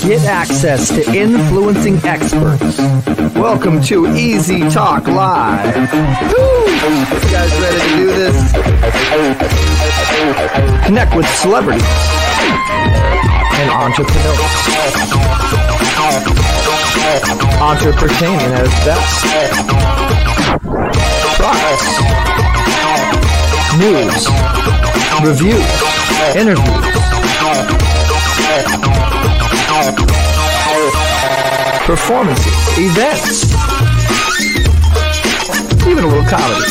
Get access to influencing experts. Welcome to Easy Talk Live. Woo! You guys ready to do this? Connect with celebrities and entrepreneurs. Entrepreneur as best. Products. News. Reviews. Interviews. Performances. Events. Even a little comedy.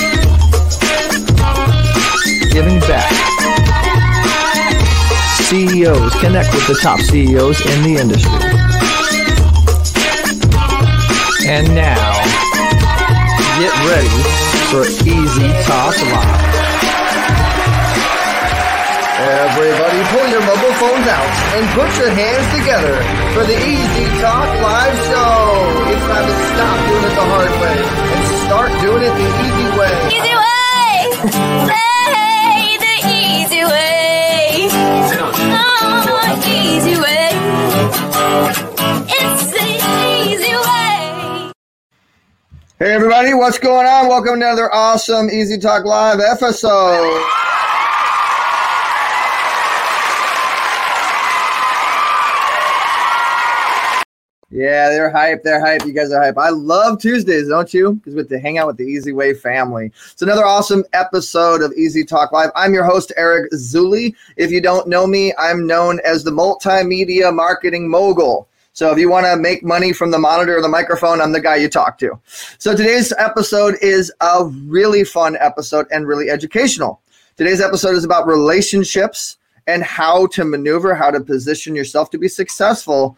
Giving back. CEOs. Connect with the top CEOs in the industry. And now, get ready for Easy Talk Live. Everybody, pull your mobile phones out and put your hands together for the Easy Talk Live show. It's time to stop doing it the hard way and start doing it the easy way. Easy way! Hey, the easy way. Oh, easy way. It's the easy way. Hey, everybody, what's going on? Welcome to another awesome Easy Talk Live episode. Yeah, they're hype. They're hype. You guys are hype. I love Tuesdays, don't you? Because we get to hang out with the Easy Way family. It's another awesome episode of Easy Talk Live. I'm your host, Eric Zulli. If you don't know me, I'm known as the multimedia marketing mogul. So if you want to make money from the monitor or the microphone, I'm the guy you talk to. So today's episode is a really fun episode and really educational. Today's episode is about relationships and how to maneuver, how to position yourself to be successful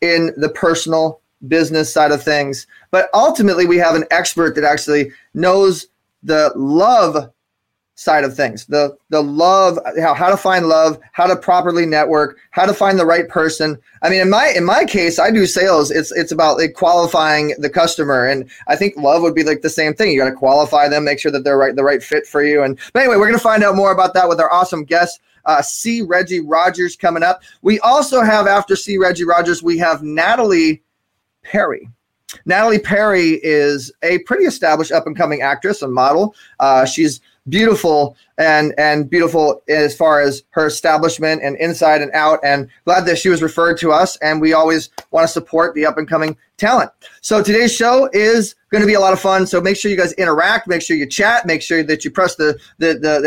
in the personal business side of things. But ultimately, we have an expert that actually knows the love side of things, the love, how to find love, how to properly network, how to find the right person. I mean, in my case, I do sales. It's about like qualifying the customer. And I think love would be like the same thing. You got to qualify them, make sure that they're right, the right fit for you. And but anyway, we're going to find out more about that with our awesome guest, C. Reggie Rogers, coming up. We also have, after C. Reggie Rogers, we have Natalie Perry. Natalie Perry is a pretty established up-and-coming actress and model. She's beautiful and beautiful as far as her establishment and inside and out, and glad that she was referred to us, and we always want to support the up-and-coming talent. So today's show is going to be a lot of fun, so make sure you guys interact, make sure you chat, make sure that you press the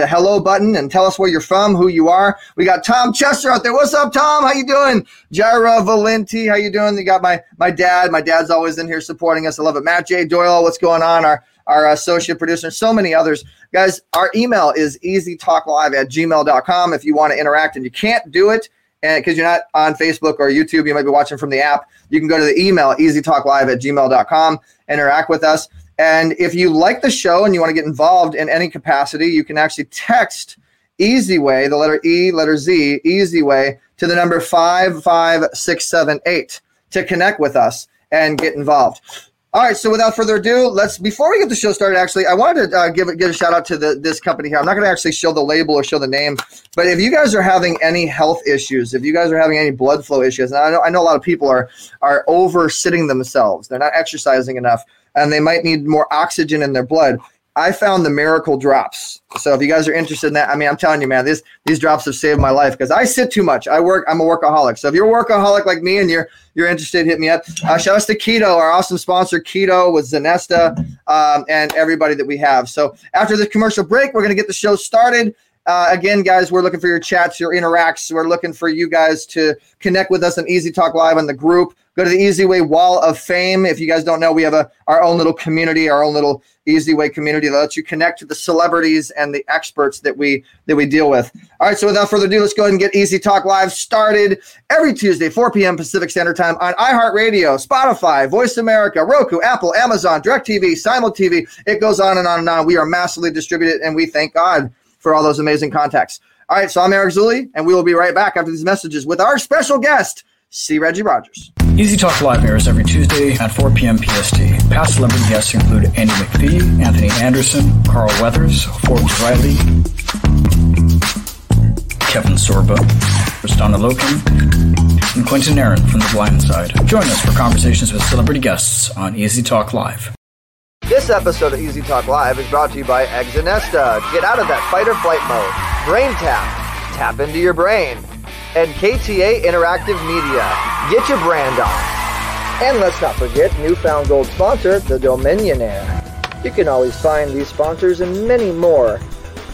hello button and tell us where you're from, who you are. We got Tom Chester out there. What's up, Tom? How you doing? Jera Valenti, how you doing? You got my dad. My dad's always in here supporting us. I love it. Matt J. Doyle, what's going on? Our associate producer, so many others. Guys, our email is easytalklive@gmail.com if you want to interact and you can't do it because you're not on Facebook or YouTube. You might be watching from the app. You can go to the email, easytalklive@gmail.com, interact with us. And if you like the show and you want to get involved in any capacity, you can actually text Easy Way, the letter E, letter Z, Easy Way, to the number 55678 to connect with us and get involved. All right, so without further ado, before we get the show started, actually, I wanted to give a shout out to this company here. I'm not going to actually show the label or show the name, but if you guys are having any health issues, if you guys are having any blood flow issues, and I know a lot of people are over-sitting themselves. They're not exercising enough, and they might need more oxygen in their blood. I found the Miracle Drops. So if you guys are interested in that, I mean, I'm telling you, man, these drops have saved my life because I sit too much. I'm a workaholic. So if you're a workaholic like me and you're interested, hit me up. Shout out to Keto, our awesome sponsor, Keto with Exonesta, and everybody that we have. So after this commercial break, we're going to get the show started. Again, guys, we're looking for your chats, your interacts. We're looking for you guys to connect with us on Easy Talk Live on the group. Go to the Easy Way Wall of Fame. If you guys don't know, we have our own little community, our own little Easy Way community that lets you connect to the celebrities and the experts that we deal with. All right, so without further ado, let's go ahead and get Easy Talk Live started every Tuesday, 4 p.m. Pacific Standard Time on iHeartRadio, Spotify, Voice America, Roku, Apple, Amazon, DirecTV, Simul TV. It goes on and on and on. We are massively distributed, and we thank God for all those amazing contacts. All right, so I'm Eric Zulli, and we will be right back after these messages with our special guest, C. Reggie Rogers. Easy Talk Live airs every Tuesday at 4 p.m. PST. Past celebrity guests include Andy McPhee, Anthony Anderson, Carl Weathers, Forbes Riley, Kevin Sorbo, Kristanna Loken, and Quentin Aaron from The Blind Side. Join us for conversations with celebrity guests on Easy Talk Live. This episode of Easy Talk Live is brought to you by Exonesta. Get out of that fight or flight mode. BrainTap. Tap into your brain. And KTA Interactive Media. Get your brand on. And let's not forget newfound gold sponsor, the Dominionaire. You can always find these sponsors and many more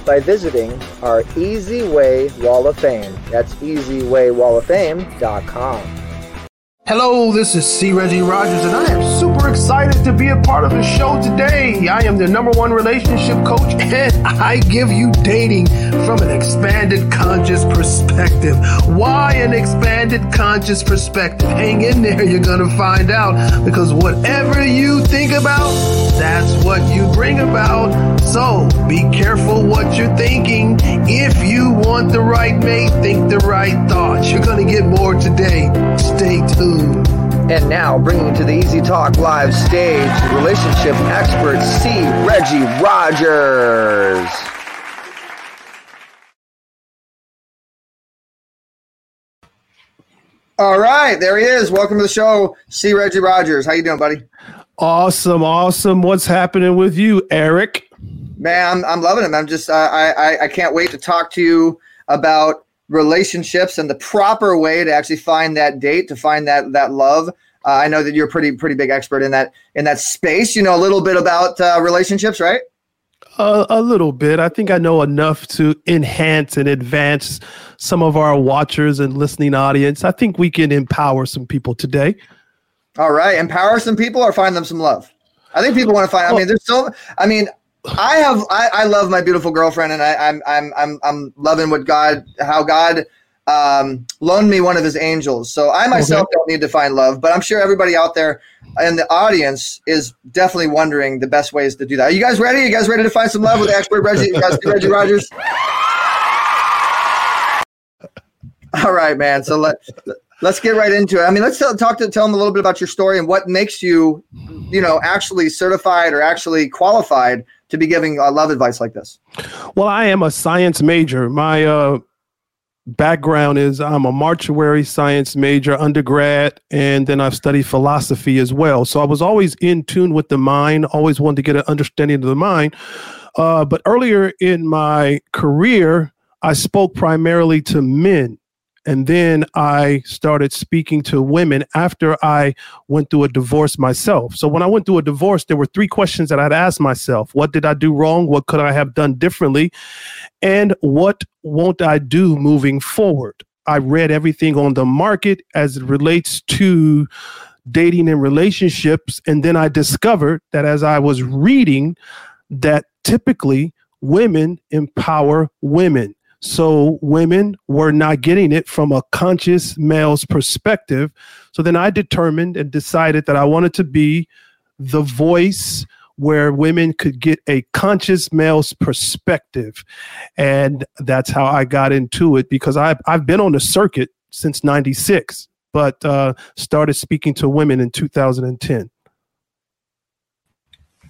by visiting our Easy Way Wall of Fame. That's easywaywalloffame.com. Hello, this is C. Reggie Rogers, and I am super excited to be a part of the show today. I am the #1 relationship coach, and I give you dating from an expanded conscious perspective. Why an expanded conscious perspective? Hang in there, you're going to find out, because whatever you think about, that's what you bring about. So be careful what you're thinking. If you want the right mate, think the right thoughts. You're going to get more today. Stay tuned. And now, bringing to the Easy Talk Live stage, relationship expert C. Reggie Rogers. All right, there he is. Welcome to the show, C. Reggie Rogers. How you doing, buddy? Awesome, awesome. What's happening with you, Eric? Man, I'm loving it. I'm just, I can't wait to talk to you about relationships and the proper way to actually find that date, to find that love. I know that you're a pretty big expert in that space. You know a little bit about relationships, right? A little bit. I think I know enough to enhance and advance some of our watchers and listening audience. I think we can empower some people today. All right. Empower some people or find them some love. I think people want to find, I love my beautiful girlfriend, and I'm loving how God loaned me one of his angels. So I myself don't need to find love, but I'm sure everybody out there in the audience is definitely wondering the best ways to do that. Are you guys ready? You guys ready to find some love with expert Reggie? You guys, Reggie Rogers. All right, man. So let's get right into it. I mean, let's tell them a little bit about your story and what makes you, actually certified or actually qualified to be giving love advice like this? Well, I am a science major. My background is I'm a mortuary science major, undergrad, and then I've studied philosophy as well. So I was always in tune with the mind, always wanted to get an understanding of the mind. But earlier in my career, I spoke primarily to men. And then I started speaking to women after I went through a divorce myself. So when I went through a divorce, there were 3 questions that I'd asked myself. What did I do wrong? What could I have done differently? And what won't I do moving forward? I read everything on the market as it relates to dating and relationships. And then I discovered that as I was reading, that typically women empower women. So women were not getting it from a conscious male's perspective. So then I determined and decided that I wanted to be the voice where women could get a conscious male's perspective. And that's how I got into it, because I've been on the circuit since 96, but started speaking to women in 2010.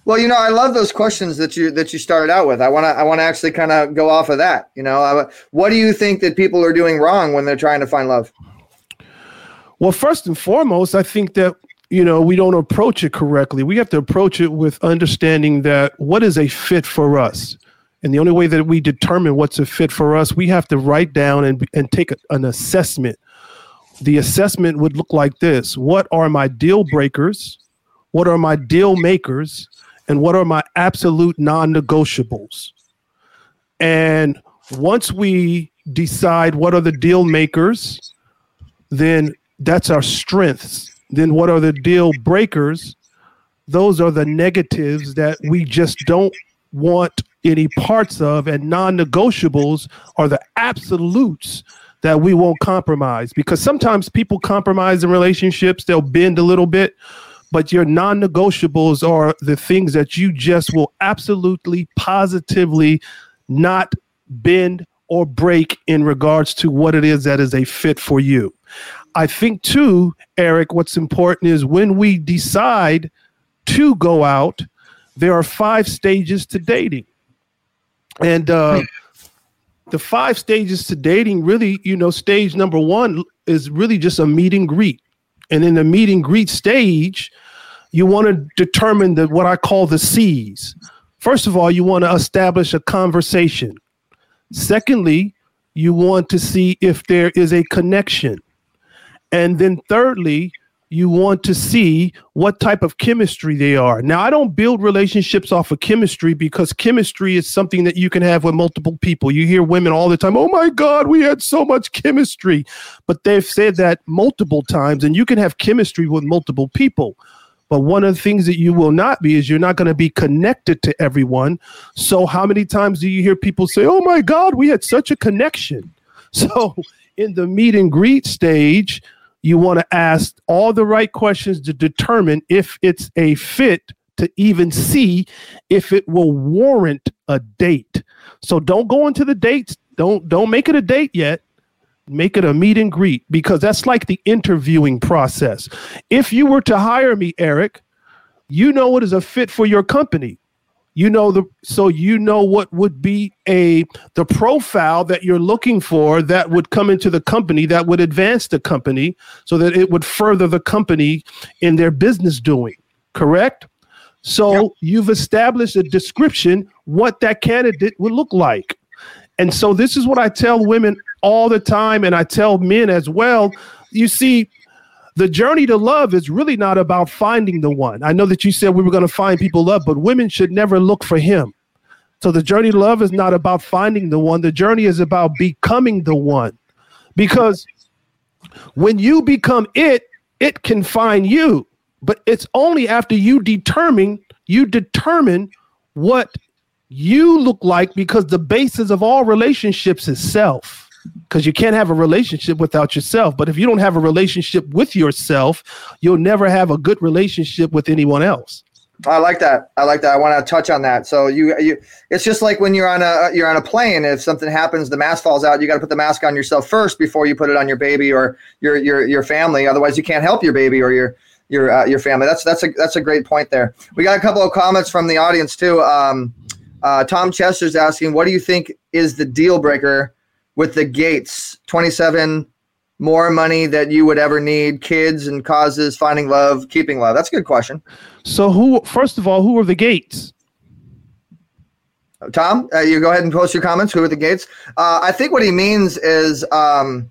Well, I love those questions that you started out with. I want to actually kind of go off of that. What do you think that people are doing wrong when they're trying to find love? Well, first and foremost, I think that, we don't approach it correctly. We have to approach it with understanding that what is a fit for us. And the only way that we determine what's a fit for us, we have to write down and take an assessment. The assessment would look like this. What are my deal breakers? What are my deal makers? And what are my absolute non-negotiables? And once we decide what are the deal makers, then that's our strengths. Then what are the deal breakers? Those are the negatives that we just don't want any parts of. And non-negotiables are the absolutes that we won't compromise. Because sometimes people compromise in relationships. They'll bend a little bit. But your non-negotiables are the things that you just will absolutely, positively not bend or break in regards to what it is that is a fit for you. I think, too, Eric, what's important is when we decide to go out, there are 5 stages to dating. And the 5 stages to dating, really, stage number 1 is really just a meet and greet. And in the meet and greet stage, you want to determine that what I call the C's. First of all, you want to establish a conversation. Secondly, you want to see if there is a connection. And then thirdly, you want to see what type of chemistry they are. Now, I don't build relationships off of chemistry because chemistry is something that you can have with multiple people. You hear women all the time, oh, my God, we had so much chemistry. But they've said that multiple times, and you can have chemistry with multiple people. But one of the things that you will not be is you're not going to be connected to everyone. So how many times do you hear people say, oh, my God, we had such a connection? So in the meet and greet stage, you want to ask all the right questions to determine if it's a fit to even see if it will warrant a date. So don't go into the dates. Don't make it a date yet. Make it a meet and greet, because that's like the interviewing process. If you were to hire me, Eric, you know what is a fit for your company. You know so you know what would be the profile that you're looking for that would come into the company, that would advance the company so that it would further the company in their business doing, correct? So yep. You've established a description what that candidate would look like. And so this is what I tell women all the time, and I tell men as well. You see, the journey to love is really not about finding the one. I know that you said we were going to find people love, but women should never look for him. So the journey to love is not about finding the one. The journey is about becoming the one. Because when you become it, it can find you. But it's only after you determine what you look like, because the basis of all relationships is self. Because you can't have a relationship without yourself. But if you don't have a relationship with yourself, you'll never have a good relationship with anyone else. I like that. I want to touch on that. So you it's just like when you're on a plane. If something happens, the mask falls out, you got to put the mask on yourself first before you put it on your baby or your family. Otherwise, you can't help your baby or your family. That's a great point there. We got a couple of comments from the audience too. Tom Chester's asking, what do you think is the deal breaker with the Gates, 27, more money that you would ever need, kids and causes, finding love, keeping love? That's a good question. So first of all, who are the Gates? Tom, you go ahead and post your comments. Who are the Gates? I think what he means is I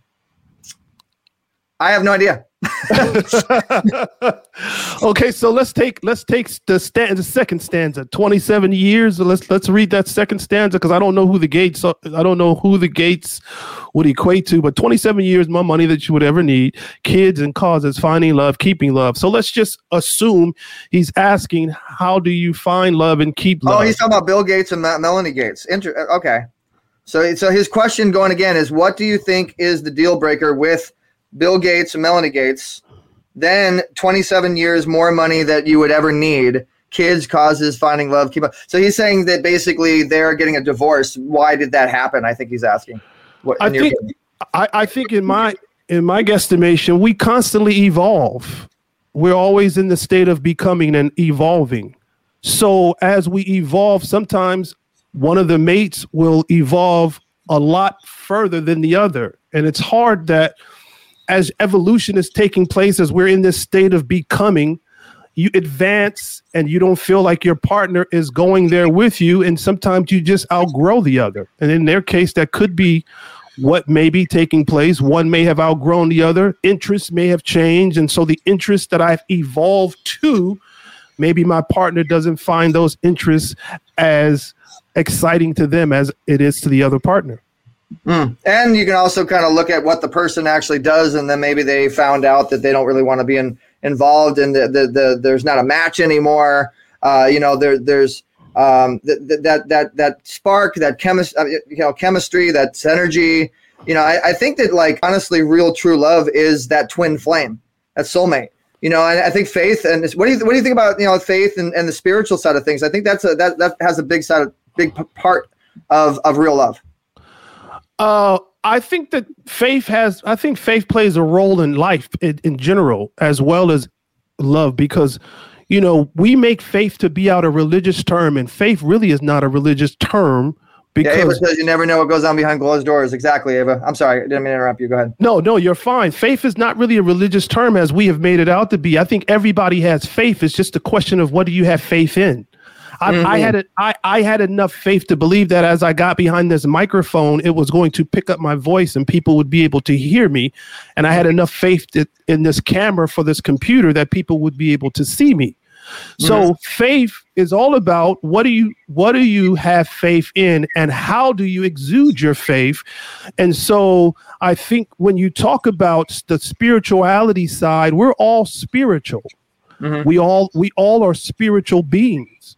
have no idea. Okay, so let's take the second stanza, 27 years. Let's read that second stanza, because I don't know who the Gates would equate to, but 27 years, more money that you would ever need, kids and causes, finding love, keeping love. So let's just assume he's asking, how do you find love and keep love? Oh, he's talking about Bill Gates and Melanie Gates. Okay. So his question going again is, what do you think is the deal breaker with Bill Gates and Melanie Gates, then 27 years, more money that you would ever need, kids, causes, finding love, keep up. So he's saying that basically they're getting a divorce. Why did that happen? I think he's asking. I think in my guesstimation, we constantly evolve. We're always in the state of becoming and evolving. So as we evolve, sometimes one of the mates will evolve a lot further than the other. And it's hard that as evolution is taking place, as we're in this state of becoming, you advance and you don't feel like your partner is going there with you. And sometimes you just outgrow the other. And in their case, that could be what may be taking place. One may have outgrown the other. Interests may have changed. And so the interests that I've evolved to, maybe my partner doesn't find those interests as exciting to them as it is to the other partner. Mm. And you can also kind of look at what the person actually does, and then maybe they found out that they don't really want to be involved, and there's not a match anymore. There's that spark, that chemistry, that synergy. I think that, like, honestly, real true love is that twin flame, that soulmate. And I think faith. And what do you think about faith and the spiritual side of things? I think that has a big part of real love. I think faith plays a role in life in general, as well as love, because, we make faith to be out a religious term, and faith really is not a religious term, Because Ava says you never know what goes on behind closed doors. Exactly, Ava. I'm sorry. I didn't mean to interrupt you. Go ahead. No, you're fine. Faith is not really a religious term as we have made it out to be. I think everybody has faith. It's just a question of what do you have faith in? I had enough faith to believe that as I got behind this microphone, it was going to pick up my voice and people would be able to hear me. And I had enough faith in this camera for this computer that people would be able to see me. So faith is all about what do you have faith in and how do you exude your faith? And so I think when you talk about the spirituality side, we're all spiritual. Mm-hmm. We all are spiritual beings.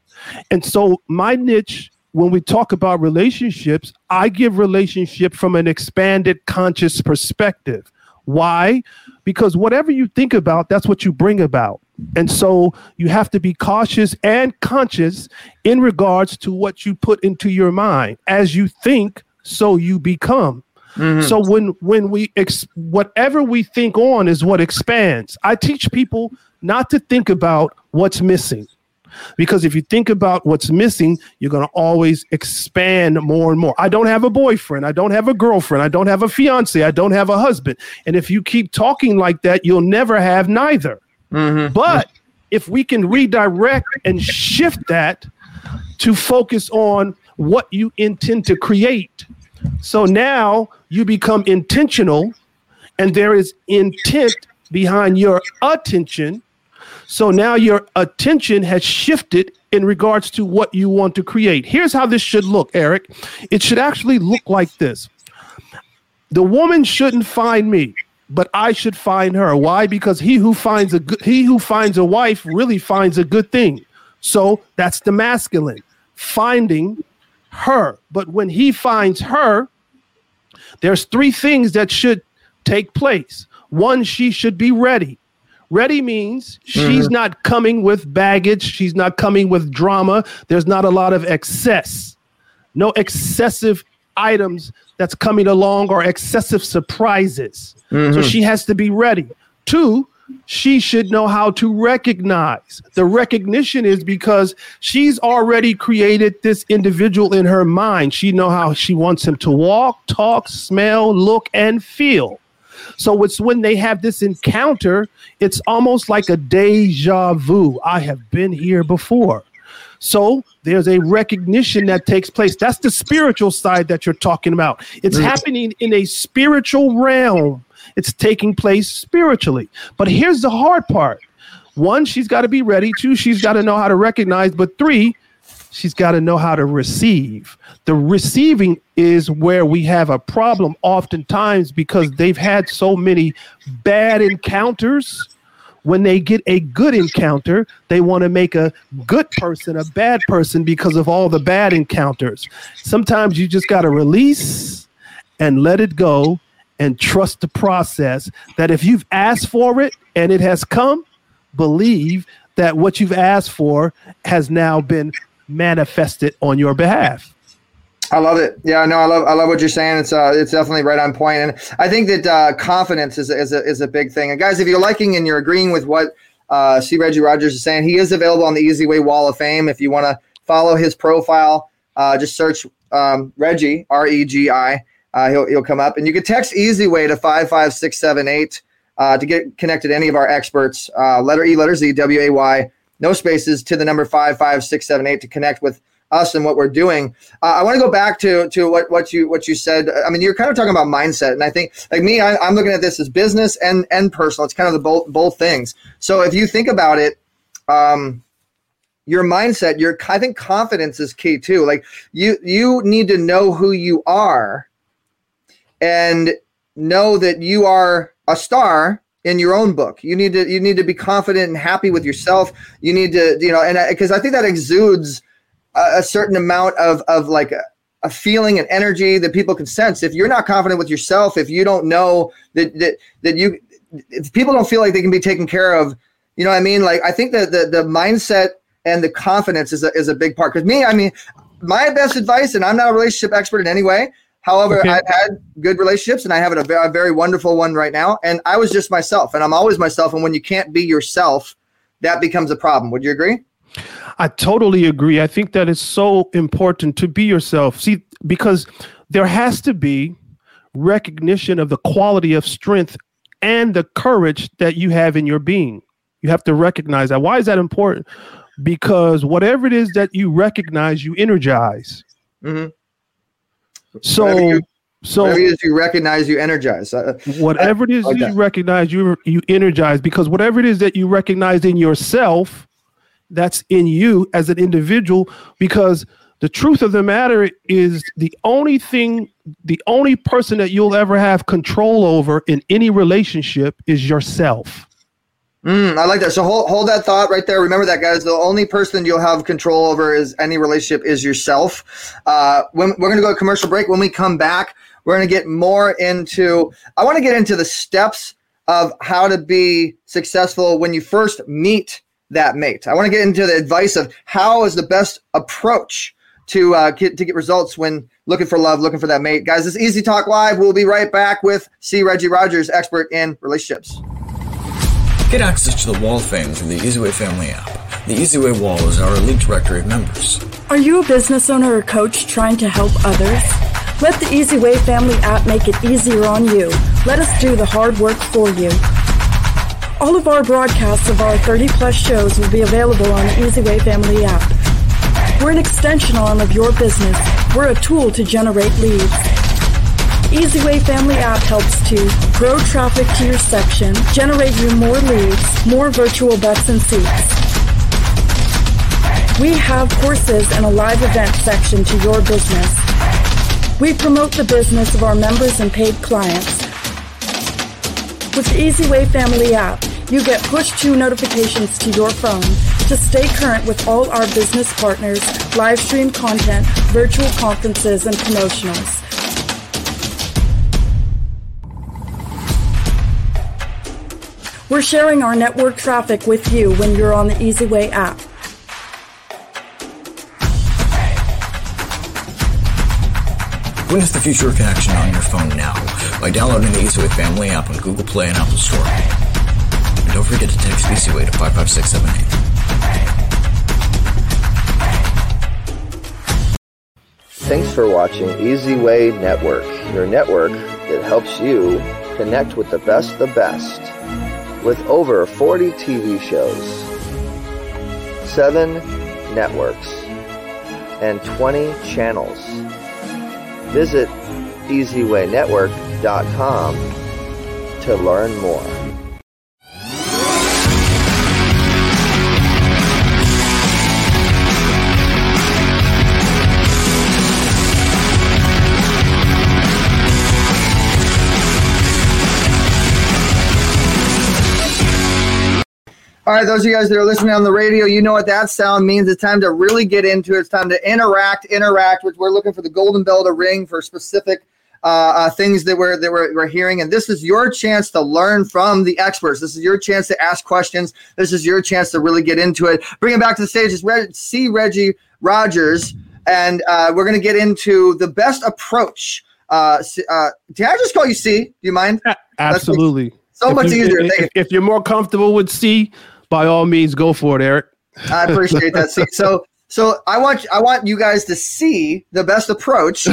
And so my niche, when we talk about relationships, I give relationship from an expanded conscious perspective. Why? Because whatever you think about, that's what you bring about. And so you have to be cautious and conscious in regards to what you put into your mind. As you think, so you become. Mm-hmm. So when we whatever we think on is what expands. I teach people not to think about what's missing. Because if you think about what's missing, you're going to always expand more and more. I don't have a boyfriend. I don't have a girlfriend. I don't have a fiance. I don't have a husband. And if you keep talking like that, you'll never have neither. Mm-hmm. But if we can redirect and shift that to focus on what you intend to create. So now you become intentional and there is intent behind your attention. So now your attention has shifted in regards to what you want to create. Here's how this should look, Eric. It should actually look like this. The woman shouldn't find me, but I should find her. Why? Because he who finds a wife really finds a good thing. So that's the masculine, finding her. But when he finds her, there's three things that should take place. One, she should be ready. Ready means she's not coming with baggage. She's not coming with drama. There's not a lot of excess. No excessive items that's coming along or excessive surprises. Mm-hmm. So she has to be ready. Two, she should know how to recognize. The recognition is because she's already created this individual in her mind. She knows how she wants him to walk, talk, smell, look, and feel. So it's when they have this encounter, it's almost like a deja vu. I have been here before. So there's a recognition that takes place. That's the spiritual side that you're talking about. It's happening in a spiritual realm. It's taking place spiritually. But here's the hard part. One, she's got to be ready. Two, she's got to know how to recognize. But three, she's got to know how to receive. The receiving is where we have a problem oftentimes because they've had so many bad encounters. When they get a good encounter, they want to make a good person a bad person because of all the bad encounters. Sometimes you just got to release and let it go and trust the process that if you've asked for it and it has come, believe that what you've asked for has now been manifest it on your behalf. I love it. Yeah, no, I love what you're saying. It's definitely right on point. And I think that confidence is a big thing. And guys, if you're liking and you're agreeing with what C. Reggie Rogers is saying, he is available on the Easy Way Wall of Fame. If you want to follow his profile, just search Reggie, R-E-G-I. He'll come up. And you can text Easy Way to 55678 to get connected to any of our experts. Letter E, letter Z, W-A-Y. No spaces to the number 55678 to connect with us and what we're doing. I want to go back to what you said. I mean, you're kind of talking about mindset, and I think like me, I'm looking at this as business and personal. It's kind of the both things. So if you think about it, your mindset, I think confidence is key too. Like you need to know who you are, and know that you are a star in your own book. You need to be confident and happy with yourself. You need to, and because I think that exudes a certain amount of like a feeling and energy that people can sense. If you're not confident with yourself, if you don't know that if people don't feel like they can be taken care of, you know what I mean? Like I think that the mindset and the confidence is a big part. Because me, I mean, my best advice, and I'm not a relationship expert in any way. However, okay. I've had good relationships, and I have a very wonderful one right now. And I was just myself, and I'm always myself. And when you can't be yourself, that becomes a problem. Would you agree? I totally agree. I think that it's so important to be yourself. See, because there has to be recognition of the quality of strength and the courage that you have in your being. You have to recognize that. Why is that important? Because whatever it is that you recognize, you energize. Mm-hmm. So whatever it is you recognize, you energize. Whatever it is you recognize, you energize, because whatever it is that you recognize in yourself, that's in you as an individual, because the truth of the matter is the only person that you'll ever have control over in any relationship is yourself. I like that. So hold that thought right there. Remember that, guys. The only person you'll have control over is any relationship is yourself. We're going to go to commercial break. When we come back, we're going to get more into – I want to get into the steps of how to be successful when you first meet that mate. I want to get into the advice of how is the best approach to get results when looking for love, looking for that mate. Guys, this is Easy Talk Live. We'll be right back with C. Reggie Rogers, expert in relationships. Get access to the Wall of Fame through the Easy Way Family app. The Easy Way Wall is our elite directory of members. Are you a business owner or coach trying to help others? Let the Easy Way Family app make it easier on you. Let us do the hard work for you. All of our broadcasts of our 30-plus shows will be available on the Easy Way Family app. We're an extension arm of your business. We're a tool to generate leads. Easy Way Family app helps to grow traffic to your section, generate you more leads, more virtual butts and seats. We have courses and a live event section to your business. We promote the business of our members and paid clients. With the Easy Way Family app, you get push-to notifications to your phone to stay current with all our business partners, live stream content, virtual conferences, and promotionals. We're sharing our network traffic with you when you're on the Easy Way app. Witness the future of connection on your phone now by downloading the Easy Way Family app on Google Play and Apple Store. And don't forget to text Easy Way to 55678. Thanks for watching Easy Way Network, your network that helps you connect with the best the best. With over 40 TV shows, 7 networks, and 20 channels. Visit EasyWayNetwork.com to learn more. All right, those of you guys that are listening on the radio, you know what that sound means. It's time to really get into it. It's time to interact. We're looking for the golden bell to ring for specific things that we're hearing. And this is your chance to learn from the experts. This is your chance to ask questions. This is your chance to really get into it. Bring it back to the stage. It's C. Reggie Rogers, and we're going to get into the best approach. Did I just call you C? Do you mind? Absolutely. So much easier. If you're more comfortable with C, by all means, go for it, Eric. I appreciate that. See, so I want you guys to see the best approach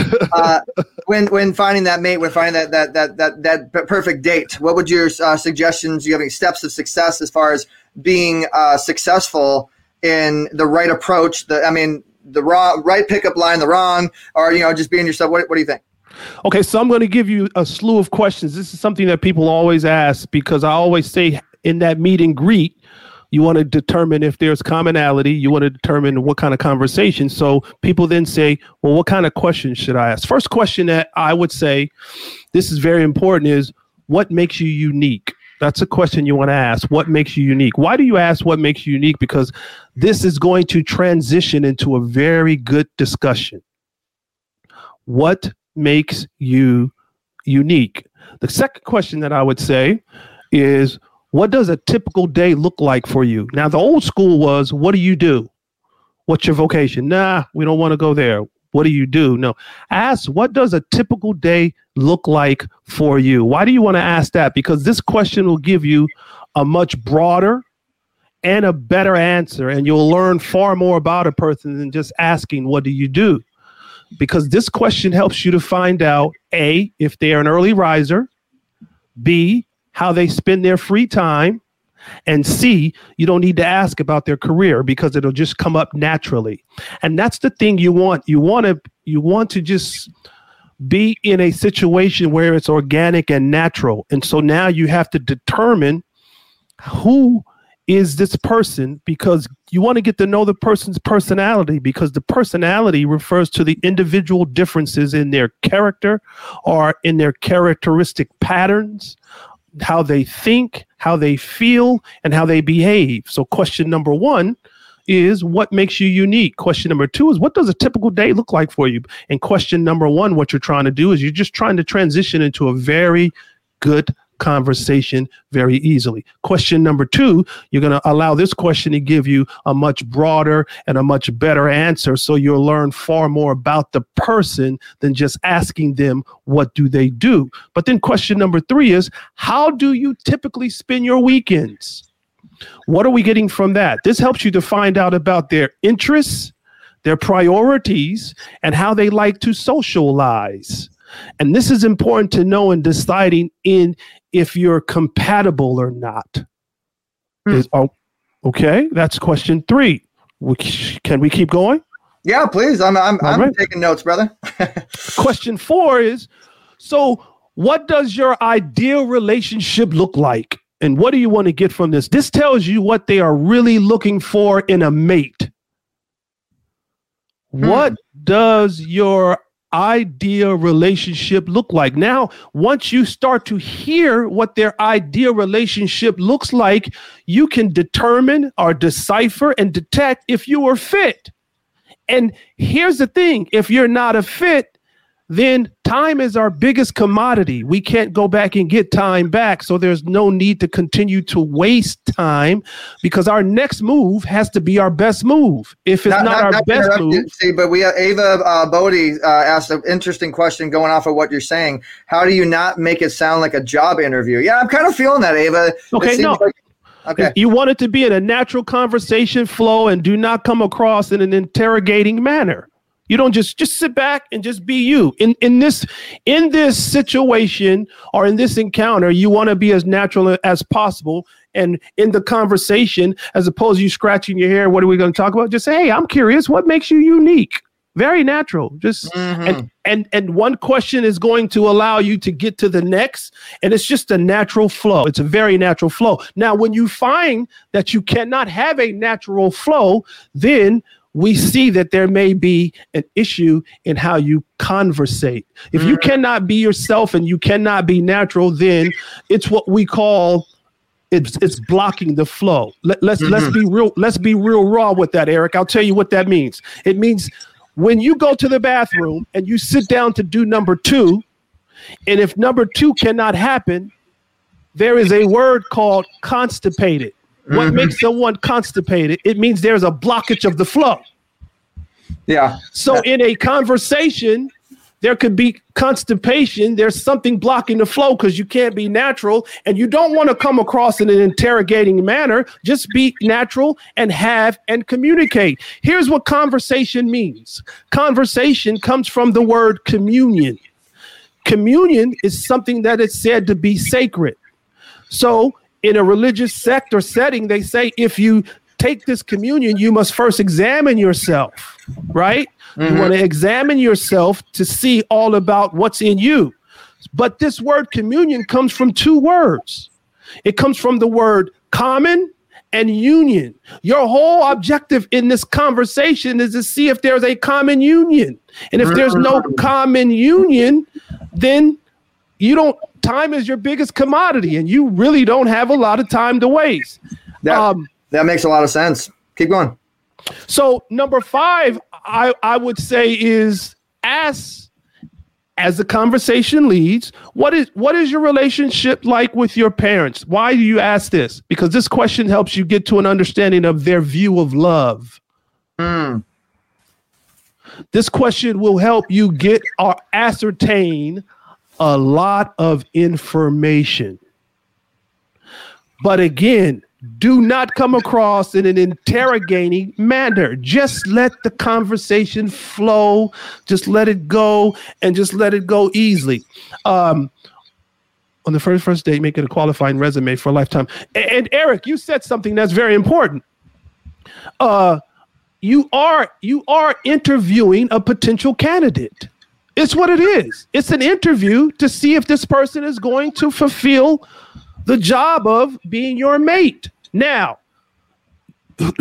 when finding that mate, when finding that perfect date. What would your suggestions? Do you have any steps of success as far as being successful in the right approach? The wrong right pickup line, the wrong, or just being yourself. What do you think? Okay, so I'm going to give you a slew of questions. This is something that people always ask, because I always say in that meet and greet, you want to determine if there's commonality. You want to determine what kind of conversation. So people then say, well, what kind of questions should I ask? First question that I would say, this is very important, is what makes you unique? That's a question you want to ask. What makes you unique? Why do you ask what makes you unique? Because this is going to transition into a very good discussion. What makes you unique? The second question that I would say is, what does a typical day look like for you? Now, the old school was, what do you do? What's your vocation? Nah, we don't want to go there. What do you do? No. Ask, what does a typical day look like for you? Why do you want to ask that? Because this question will give you a much broader and a better answer, and you'll learn far more about a person than just asking, what do you do? because this question helps you to find out, A, if they are an early riser, B, how they spend their free time, and C, you don't need to ask about their career because it'll just come up naturally. And that's the thing you want. You want to just be in a situation where it's organic and natural. And so now you have to determine who is this person, because you want to get to know the person's personality, because the personality refers to the individual differences in their character or in their characteristic patterns, how they think, how they feel, and how they behave. So question number one is, what makes you unique? Question number two is, what does a typical day look like for you? And question number one, what you're trying to do is you're just trying to transition into a very good conversation very easily. Question number two, you're going to allow this question to give you a much broader and a much better answer. So you'll learn far more about the person than just asking them, what do they do? But then question number three is, how do you typically spend your weekends? What are we getting from that? This helps you to find out about their interests, their priorities, and how they like to socialize. And this is important to know in deciding if you're compatible or not. Okay, that's question three. Can we keep going? Yeah, please. I'm taking notes, brother. Question four is, so what does your ideal relationship look like? And what do you want to get from this? This tells you what they are really looking for in a mate. What does your ideal relationship look like? Now, once you start to hear what their ideal relationship looks like, you can determine or decipher and detect if you are fit. And here's the thing, if you're not a fit, then time is our biggest commodity. We can't go back and get time back. So there's no need to continue to waste time, because our next move has to be our best move. If it's not our best move. See, but Ava Bodie asked an interesting question going off of what you're saying. How do you not make it sound like a job interview? Yeah, I'm kind of feeling that, Ava. Okay, no. Okay. You want it to be in a natural conversation flow and do not come across in an interrogating manner. You don't just sit back and just be you. In this situation or in this encounter, you want to be as natural as possible. And in the conversation, as opposed to you scratching your hair, what are we going to talk about? Just say, hey, I'm curious. What makes you unique? Very natural. Just and one question is going to allow you to get to the next. And it's just a natural flow. It's a very natural flow. Now, when you find that you cannot have a natural flow, then we see that there may be an issue in how you conversate. If you cannot be yourself and you cannot be natural, then it's what we call it's blocking the flow. Let's be real raw with that, Eric. I'll tell you what that means. It means when you go to the bathroom and you sit down to do number two, and if number two cannot happen, there is a word called constipated. What makes someone constipated? It means there's a blockage of the flow. Yeah. So in a conversation, there could be constipation. There's something blocking the flow because you can't be natural, and you don't want to come across in an interrogating manner. Just be natural and communicate. Here's what conversation means. Conversation comes from the word communion. Communion is something that is said to be sacred. So in a religious sect or setting, they say, if you take this communion, you must first examine yourself, right? You want to examine yourself to see all about what's in you. But this word communion comes from two words. It comes from the word common and union. Your whole objective in this conversation is to see if there's a common union. And if there's no common union, then time is your biggest commodity, and you really don't have a lot of time to waste. That makes a lot of sense. Keep going. So number five, I would say is, ask, as the conversation leads, what is your relationship like with your parents? Why do you ask this? Because this question helps you get to an understanding of their view of love. This question will help you get or ascertain a lot of information. But again, Do not come across in an interrogating manner. Just let the conversation flow. Just let it go, and just let it go easily. On the first date, make it a qualifying resume for a lifetime. And Eric, you said something that's very important. You are interviewing a potential candidate. It's what it is. It's an interview to see if this person is going to fulfill the job of being your mate. Now,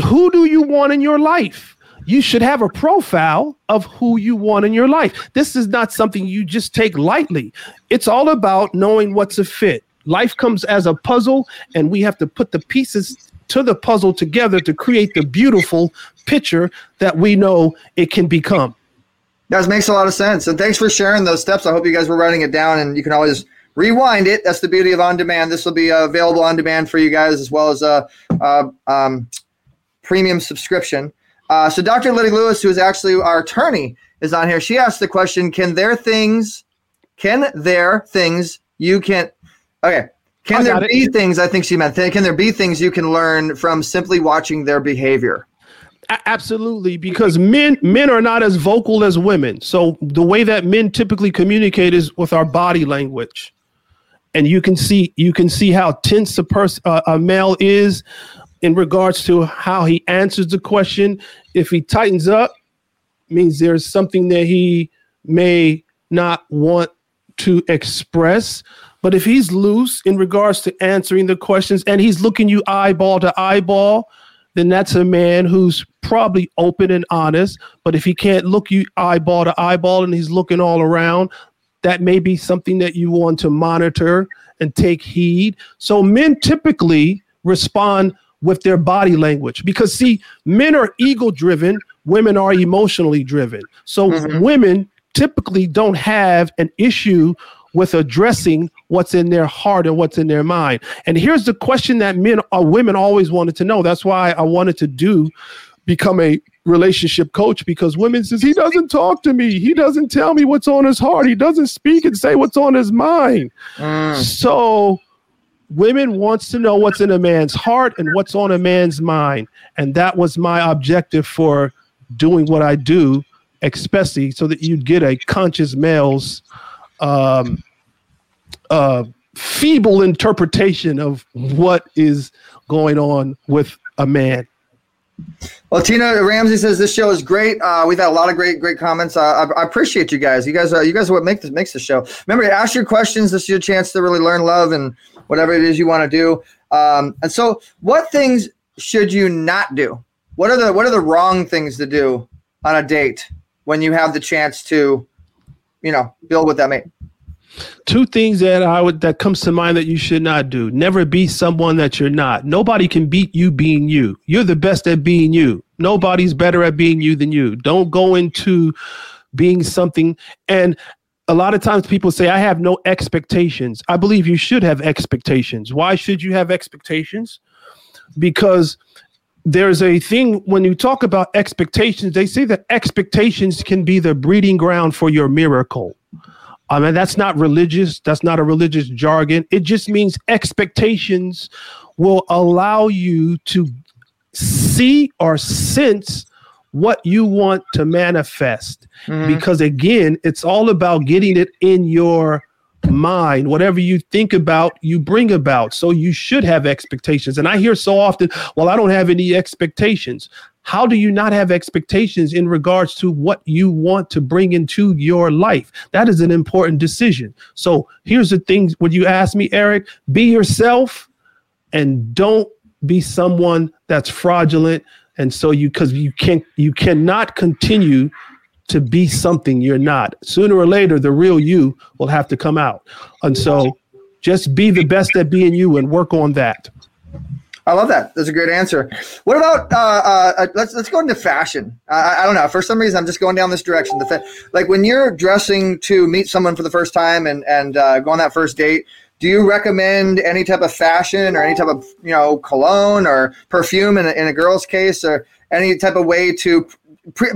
who do you want in your life? You should have a profile of who you want in your life. This is not something you just take lightly. It's all about knowing what's a fit. Life comes as a puzzle, and we have to put the pieces to the puzzle together to create the beautiful picture that we know it can become. That makes a lot of sense. And thanks for sharing those steps. I hope you guys were writing it down, and you can always rewind it. That's the beauty of on demand. This will be available on demand for you guys, as well as a premium subscription. So Dr. Liddy Lewis, who is actually our attorney, is on here. She asked the question, can there be things you can learn from simply watching their behavior? Absolutely, because men are not as vocal as women. So the way that men typically communicate is with our body language, and you can see how tense a male is in regards to how he answers the question. If he tightens up, means there's something that he may not want to express. But if he's loose in regards to answering the questions and he's looking you eyeball to eyeball, then that's a man who's probably open and honest. But if he can't look you eyeball to eyeball and he's looking all around, that may be something that you want to monitor and take heed. So men typically respond with their body language because, see, men are ego-driven, women are emotionally driven. So women typically don't have an issue with addressing what's in their heart and what's in their mind. And here's the question that men or women always wanted to know. That's why I wanted to become a relationship coach, because women says, he doesn't talk to me. He doesn't tell me what's on his heart. He doesn't speak and say what's on his mind. So women wants to know what's in a man's heart and what's on a man's mind. And that was my objective for doing what I do, especially so that you'd get a conscious male's feeble interpretation of what is going on with a man. Well, Tina Ramsey says this show is great. We've had a lot of great comments. I appreciate you guys. You guys are what makes the show. Remember to ask your questions. This is your chance to really learn love and whatever it is you want to do. And so, what things should you not do? What are the wrong things to do on a date when you have the chance to, build with that mate? Two things that comes to mind that you should not do. Never be someone that you're not. Nobody can beat you being you. You're the best at being you. Nobody's better at being you than you. Don't go into being something. And a lot of times people say, I have no expectations. I believe you should have expectations. Why should you have expectations? Because there's a thing when you talk about expectations, they say that expectations can be the breeding ground for your miracle. I mean, that's not religious. That's not a religious jargon. It just means expectations will allow you to see or sense what you want to manifest. Because, again, it's all about getting it in your mind. Whatever you think about, you bring about. So you should have expectations. And I hear so often, well, I don't have any expectations. How do you not have expectations in regards to what you want to bring into your life? That is an important decision. So here's the things. When you ask me, Eric, be yourself and don't be someone that's fraudulent. And so you cannot continue to be something you're not. Sooner or later, the real you will have to come out. And so just be the best at being you and work on that. I love that. That's a great answer. What about let's go into fashion. I don't know. For some reason, I'm just going down this direction. Like when you're dressing to meet someone for the first time and go on that first date, do you recommend any type of fashion or any type of cologne or perfume in a girl's case, or any type of way to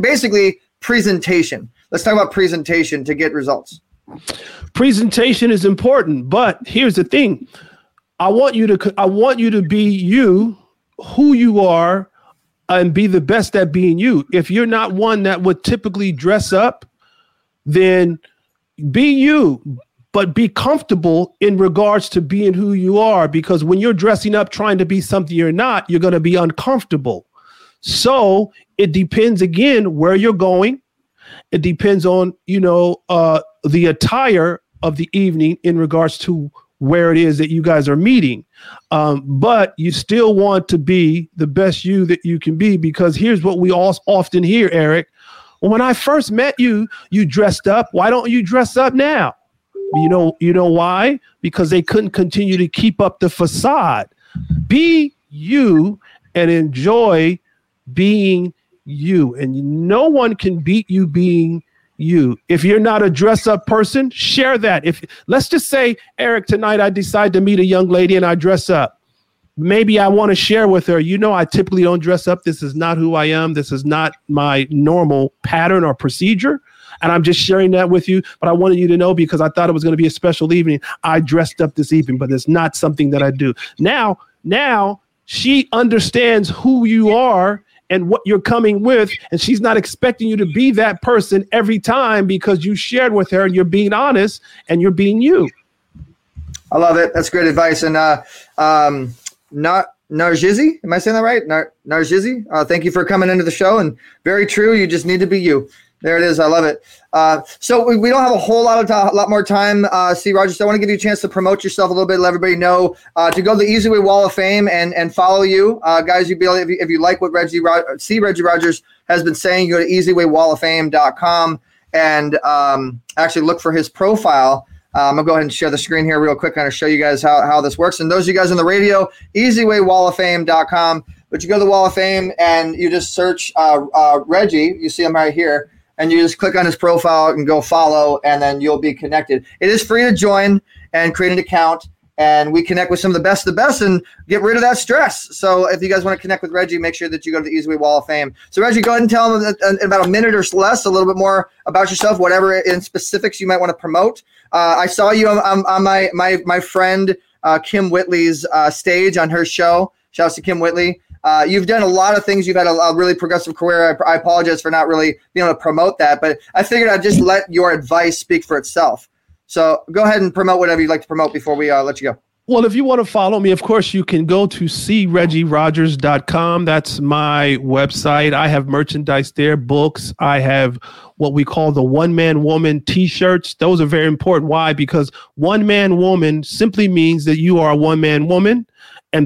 basically presentation? Let's talk about presentation to get results. Presentation is important, but here's the thing. I want you to be you who you are and be the best at being you. If you're not one that would typically dress up, then be you, but be comfortable in regards to being who you are, because when you're dressing up trying to be something you're not, you're going to be uncomfortable. So it depends, again, where you're going. It depends on, the attire of the evening in regards to where it is that you guys are meeting. But you still want to be the best you that you can be, because here's what we all often hear, Eric. Well, when I first met you, you dressed up. Why don't you dress up now? You know why? Because they couldn't continue to keep up the facade. Be you and enjoy being you. And no one can beat you being you. If you're not a dress-up person, share that. If let's just say, Eric, tonight I decide to meet a young lady and I dress up. Maybe I want to share with her, I typically don't dress up. This is not who I am. This is not my normal pattern or procedure. And I'm just sharing that with you. But I wanted you to know, because I thought it was going to be a special evening. I dressed up this evening, but it's not something that I do. Now she understands who you are and what you're coming with. And she's not expecting you to be that person every time, because you shared with her and you're being honest and you're being you. I love it. That's great advice. And, Narjizi, am I saying that right? Narjizi, thank you for coming into the show. And very true, you just need to be you. There it is. I love it. So we don't have a whole lot more time. C. Rogers, I want to give you a chance to promote yourself a little bit, let everybody know to go to the Easy Way Wall of Fame and follow you. Guys, you'd be able to, if you like what C. Reggie Rogers has been saying, you go to easywaywalloffame.com and actually look for his profile. I'm going to go ahead and share the screen here real quick, kind of show you guys how this works. And those of you guys on the radio, easywaywalloffame.com. But you go to the Wall of Fame and you just search Reggie. You see him right here. And you just click on his profile and go follow, and then you'll be connected. It is free to join and create an account. And we connect with some of the best, and get rid of that stress. So if you guys want to connect with Reggie, make sure that you go to the Easy Way Wall of Fame. So Reggie, go ahead and tell them in about a minute or less, a little bit more about yourself, whatever in specifics you might want to promote. I saw you on my friend Kim Whitley's stage on her show. Shouts to Kim Whitley. You've done a lot of things. You've had a really progressive career. I apologize for not really being able to promote that, but I figured I'd just let your advice speak for itself. So go ahead and promote whatever you'd like to promote before we let you go. Well, if you want to follow me, of course, you can go to creggie.com. That's my website. I have merchandise there, books. I have what we call the one-man woman T-shirts. Those are very important. Why? Because one-man woman simply means that you are a one-man woman.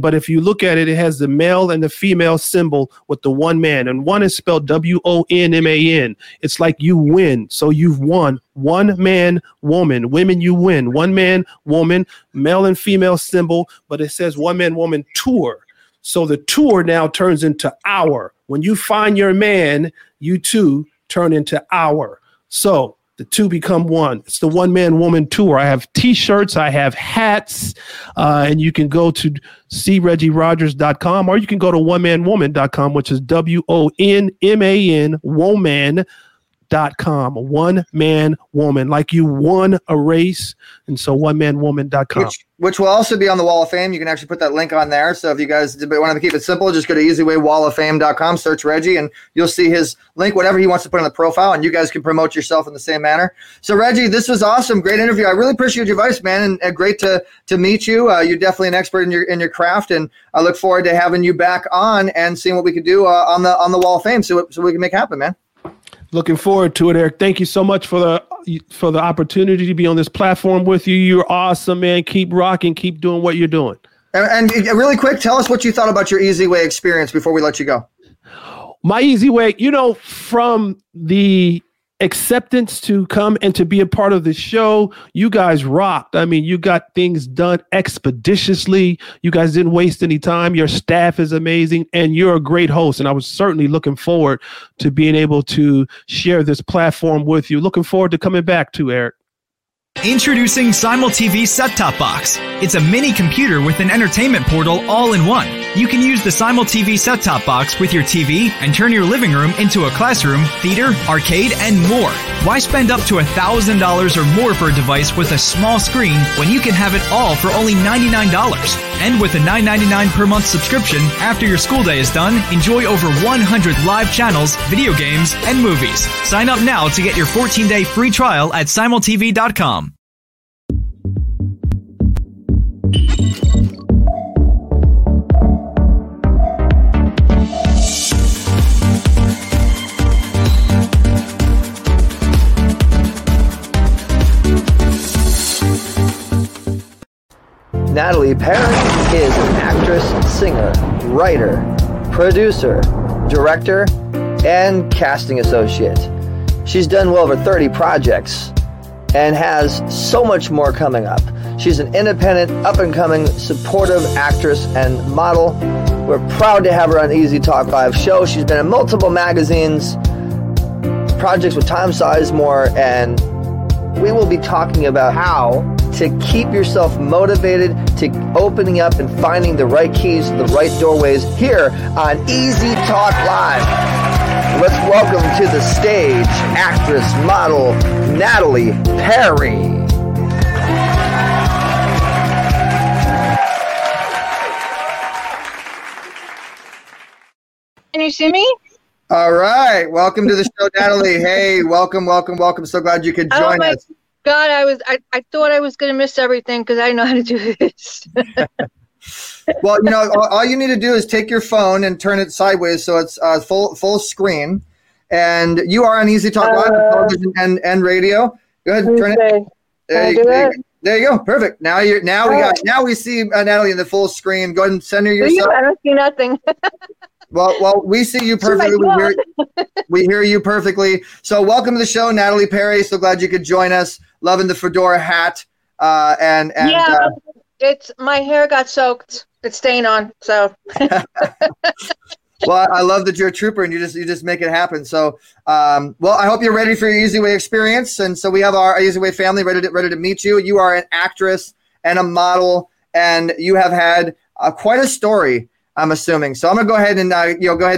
But if you look at it, it has the male and the female symbol with the one man. And one is spelled W-O-N-M-A-N. It's like you win. So you've won. One man, woman. Women, you win. One man, woman. Male and female symbol. But it says one man, woman tour. So the tour now turns into our. When you find your man, you too turn into our. So the two become one. It's the one-man woman tour. I have T-shirts. I have hats. And you can go to creggie.com, or you can go to onemanwoman.com, which is W-O-N-M-A-N, woman.com. One-man woman. Like you won a race. And so onemanwoman.com. Which will also be on the Wall of Fame. You can actually put that link on there. So if you guys want to keep it simple, just go to easywaywalloffame.com, search Reggie, and you'll see his link, whatever he wants to put on the profile, and you guys can promote yourself in the same manner. So Reggie, this was awesome. Great interview. I really appreciate your advice, man, and great to meet you. You're definitely an expert in your craft, and I look forward to having you back on and seeing what we can do on the Wall of Fame so we can make it happen, man. Looking forward to it, Eric. Thank you so much for the opportunity to be on this platform with you. You're awesome, man. Keep rocking. Keep doing what you're doing. And really quick, tell us what you thought about your Easy Way experience before we let you go. My Easy Way, from the acceptance to come and to be a part of the show, you guys rocked. I mean, you got things done expeditiously. You guys didn't waste any time. Your staff is amazing, and you're a great host. And I was certainly looking forward to being able to share this platform with you. Looking forward to coming back to Eric. Introducing Simul TV Set-Top Box. It's a mini computer with an entertainment portal all in one. You can use the Simul TV Set-Top Box with your TV and turn your living room into a classroom, theater, arcade, and more. Why spend up to $1,000 or more for a device with a small screen when you can have it all for only $99? And with a $9.99 per month subscription, after your school day is done, enjoy over 100 live channels, video games, and movies. Sign up now to get your 14-day free trial at simultv.com. Natalie Perry is an actress, singer, writer, producer, director, and casting associate. She's done well over 30 projects and has so much more coming up. She's an independent, up-and-coming, supportive actress and model. We're proud to have her on the Easy Talk Live show. She's been in multiple magazines, projects with Tom Sizemore, and we will be talking about how to keep yourself motivated, to opening up and finding the right keys to the right doorways here on Easy Talk Live. Let's welcome to the stage, actress, model, Natalie Perry. Can you see me? All right. Welcome to the show, Natalie. Hey, welcome, welcome, welcome. So glad you could join us. God, I thought I was going to miss everything because I know how to do this. Well, you know, all you need to do is take your phone and turn it sideways so it's full screen. And you are on Easy Talk Live on television and radio. Go ahead, turn it. There you go. Perfect. Now we see Natalie in the full screen. Go ahead and center yourself. I don't see nothing. Well, we see you perfectly. We hear you perfectly. So welcome to the show, Natalie Perry. So glad you could join us. Loving the fedora hat. It's my hair got soaked. It's staying on. So. Well, I love that you're a trooper and you just make it happen. So, I hope you're ready for your Easy Way experience. And so we have our Easy Way family ready to meet you. You are an actress and a model, and you have had quite a story, I'm assuming. So I'm going to go ahead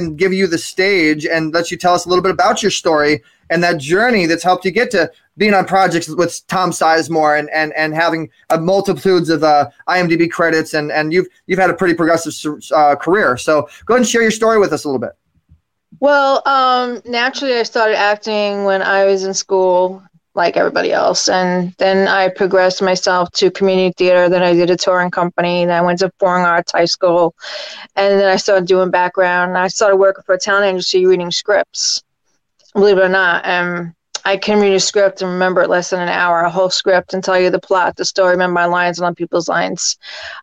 and give you the stage and let you tell us a little bit about your story and that journey that's helped you get to being on projects with Tom Sizemore and having multitudes of IMDb credits and you've had a pretty progressive career. So go ahead and share your story with us a little bit. Well, naturally I started acting when I was in school like everybody else, and then I progressed myself to community theater, then I did a touring company, and I went to performing arts high school, and then I started doing background, and I started working for a talent agency reading scripts, believe it or not. I can read a script and remember it less than an hour, a whole script, and tell you the plot, the story, remember my lines and other people's lines.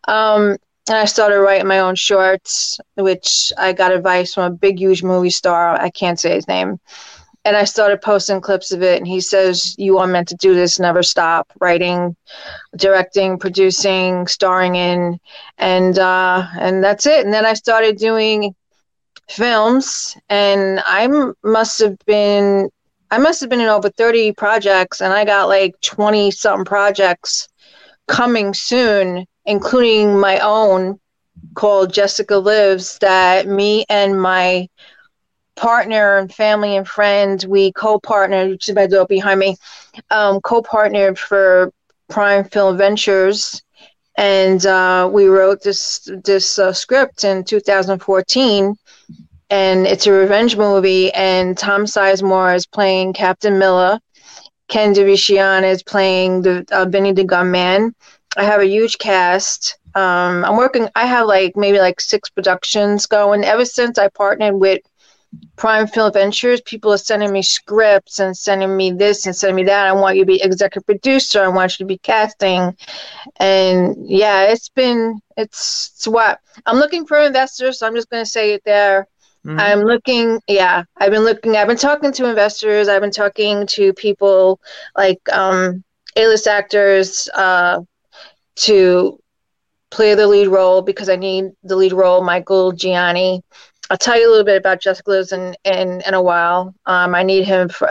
And I started writing my own shorts, which I got advice from a big, huge movie star, I can't say his name. And I started posting clips of it, and he says, you are meant to do this, never stop writing, directing, producing, starring in, and that's it. And then I started doing films, and I must have been in over 30 projects, and I got like 20-something projects coming soon, including my own called Jessica Lives, that me and my partner and family and friends, we co-partnered, she's by the door behind me, co-partnered for Prime Film Ventures, and we wrote this script in 2014, and it's a revenge movie, and Tom Sizemore is playing Captain Miller, Ken Davician is playing the Benny the Gunman. I have a huge cast. I have like maybe like 6 productions going ever since I partnered with Prime Film Ventures. People are sending me scripts and sending me this and sending me that. I want you to be executive producer. I want you to be casting. And yeah, it's what I'm looking for investors. So I'm just going to say it there. Mm-hmm. I've been talking to investors. I've been talking to people like A-list actors to play the lead role because I need the lead role, Michael Gianni. I'll tell you a little bit about Jessica Lives in a while. I need her for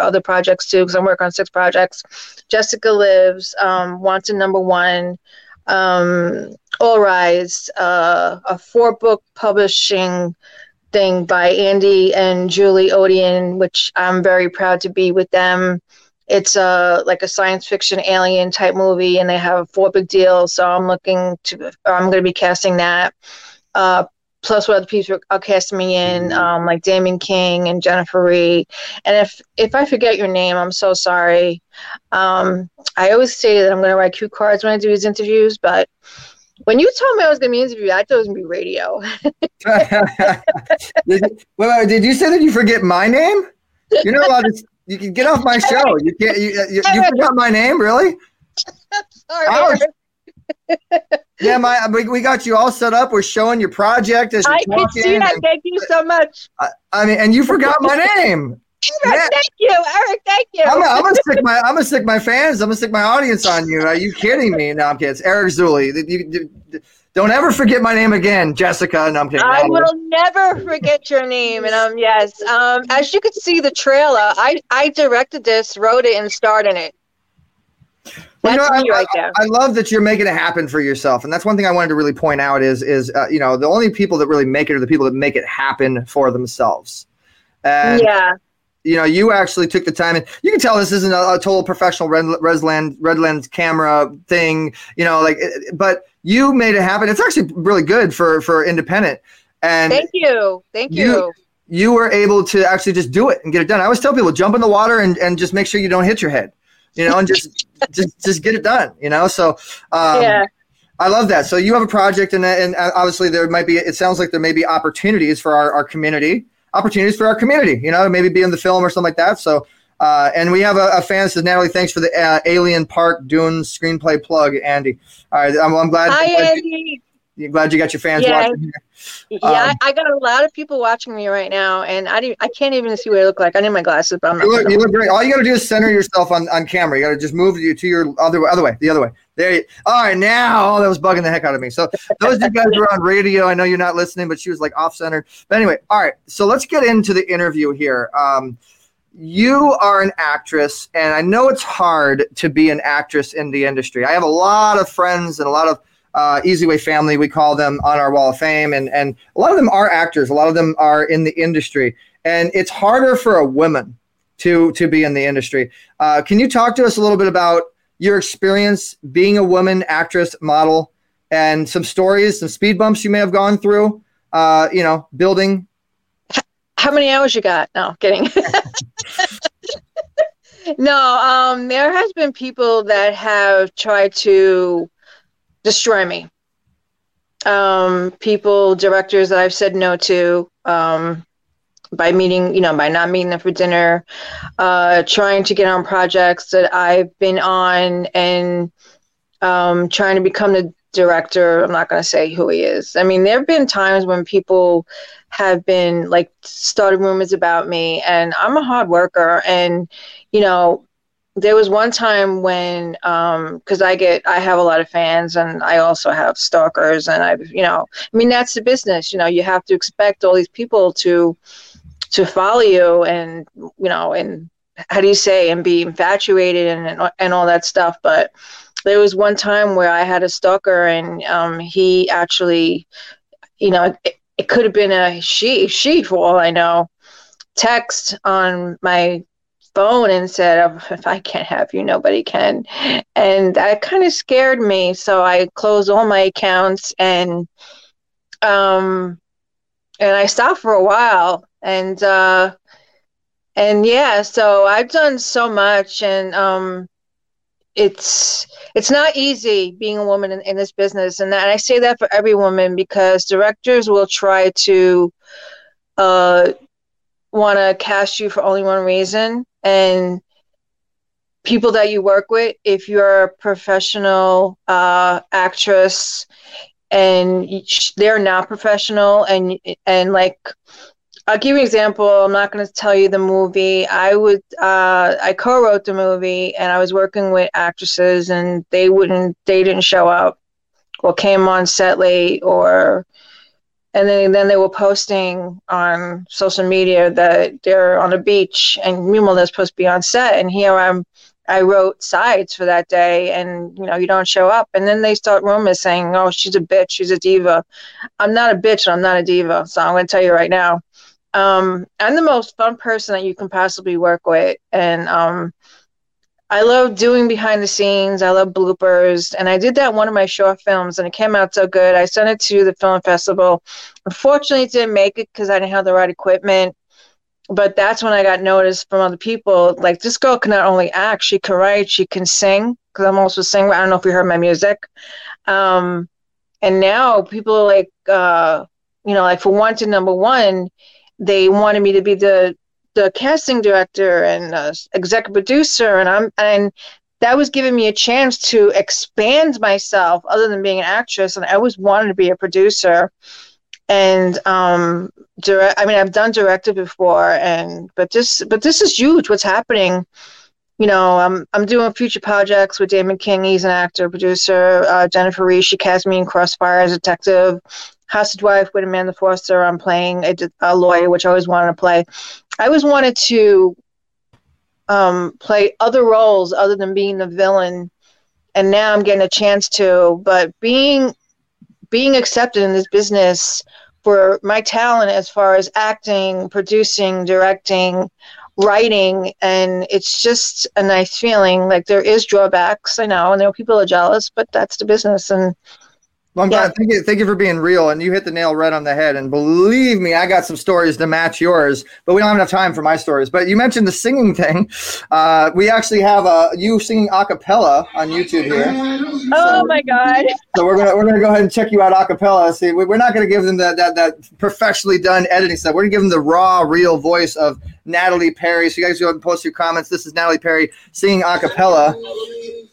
other projects too, because I'm working on 6 projects. Jessica Lives, Wanted #1, All Rise, a 4-book publishing thing by Andy and Julie Odian, which I'm very proud to be with them. It's like a science fiction alien type movie, and they have 4 big deals. So I'm going to be casting that. Plus what other people are casting me in, like Damon King and Jennifer Rhee. And if I forget your name, I'm so sorry. I always say that I'm going to write cue cards when I do these interviews, but when you told me I was going to be interviewed, I thought it was going to be radio. Did you say that you forget my name? You're not allowed to. You can get off my show. You can't. You forgot my name, really? Sorry. Yeah, we got you all set up. We're showing your project as you're talking. I can see that. Thank you so much. I mean, and you forgot my name. Eric, yeah. Thank you, Eric. Thank you. I'm gonna stick my fans. I'm gonna stick my audience on you. Are you kidding me? No, I'm kidding. It's Eric Zulli. Don't ever forget my name again, Jessica. No, I'm kidding. I will never forget your name. And yes. As you can see, the trailer. I directed this, wrote it, and starred in it. Well, I love that you're making it happen for yourself, and that's one thing I wanted to really point out is you know, the only people that really make it are the people that make it happen for themselves. And yeah. You know, you actually took the time, and you can tell this isn't a total professional Redlands camera thing, you know, but you made it happen. It's actually really good for independent. And Thank you. You were able to actually just do it and get it done. I always tell people, jump in the water and just make sure you don't hit your head, you know, and just get it done, you know? So, yeah. I love that. So you have a project and obviously it sounds like there may be opportunities for our community. You know, maybe be in the film or something like that. So, and we have a fan that says, Natalie, thanks for the Alien Park Dune screenplay plug, Andy. All right, I'm glad. Hi, Andy. Glad you got your fans watching here. Yeah, I got a lot of people watching me right now, and I can't even see what I look like. I need my glasses, but I'm not. You look great. All you got to do is center yourself on camera. You got to just move to your other way, the other way. There. All right, now that was bugging the heck out of me. So those of you guys who are on radio, I know you're not listening, but she was like off-centered. But anyway, all right, so let's get into the interview here. You are an actress, and I know it's hard to be an actress in the industry. I have a lot of friends and a lot of Easy Way family, we call them, on our Wall of Fame. And a lot of them are actors. A lot of them are in the industry. And it's harder for a woman to be in the industry. Can you talk to us a little bit about your experience being a woman actress, model, and some stories, some speed bumps you may have gone through, you know, building? How many hours you got? No, kidding. No, there has been people that have tried to destroy me. People, directors that I've said no to, by not meeting them for dinner, trying to get on projects that I've been on, and trying to become the director. I'm not going to say who he is. I mean, there have been times when people have been started rumors about me, and I'm a hard worker. And, you know, there was one time when, because I have a lot of fans, and I also have stalkers, and that's the business. You know, you have to expect all these people to follow you, and, you know, and how do you say, and be infatuated and all that stuff. But there was one time where I had a stalker, and he actually, you know, it could have been a she for all I know, text on my phone and said, if I can't have you, nobody can. And that kind of scared me. So I closed all my accounts, and I stopped for a while. And yeah, so I've done so much, and it's not easy being a woman in this business, and I say that for every woman, because directors will try to want to cast you for only one reason, and people that you work with, if you're a professional actress and they're not professional, and like, I'll give you an example. I'm not going to tell you the movie. I co-wrote the movie, and I was working with actresses, and they didn't show up or came on set late, or And then they were posting on social media that they're on a beach, and meanwhile they're supposed to be on set. And here I wrote sides for that day, and you know, you don't show up. And then they start rumors saying, "Oh, she's a bitch, she's a diva." I'm not a bitch, and I'm not a diva. So I'm going to tell you right now, I'm the most fun person that you can possibly work with, and I love doing behind the scenes. I love bloopers. And I did that in one of my short films, and it came out so good. I sent it to the film festival. Unfortunately, it didn't make it because I didn't have the right equipment. But that's when I got noticed from other people. Like, this girl can not only act, she can write, she can sing. Because I'm also a singer. I don't know if you heard my music. And now people are like, you know, like for Wanted Number One, they wanted me to be the casting director and executive producer, and that was giving me a chance to expand myself other than being an actress. And I always wanted to be a producer, and I've done directed before, but this is huge what's happening. You know, I'm doing future projects with Damon King. He's an actor, producer. Jennifer Reese, she cast me in Crossfire as a detective. Hostage Wife with Amanda Foster, I'm playing a lawyer, which I always wanted to play. I always wanted to play other roles other than being the villain, and now I'm getting a chance to. But being accepted in this business for my talent as far as acting, producing, directing, writing, and it's just a nice feeling. Like, there is drawbacks, I know, and there are people are jealous, but that's the business. And well, I'm glad. Thank you for being real, and you hit the nail right on the head. And believe me, I got some stories to match yours, but we don't have enough time for my stories. But you mentioned the singing thing. We actually have you singing a cappella on YouTube here. Oh, so, my God! So we're gonna go ahead and check you out a cappella. See, we're not gonna give them that professionally done editing stuff. We're gonna give them the raw, real voice of Natalie Perry. So you guys go ahead and post your comments. This is Natalie Perry singing a cappella.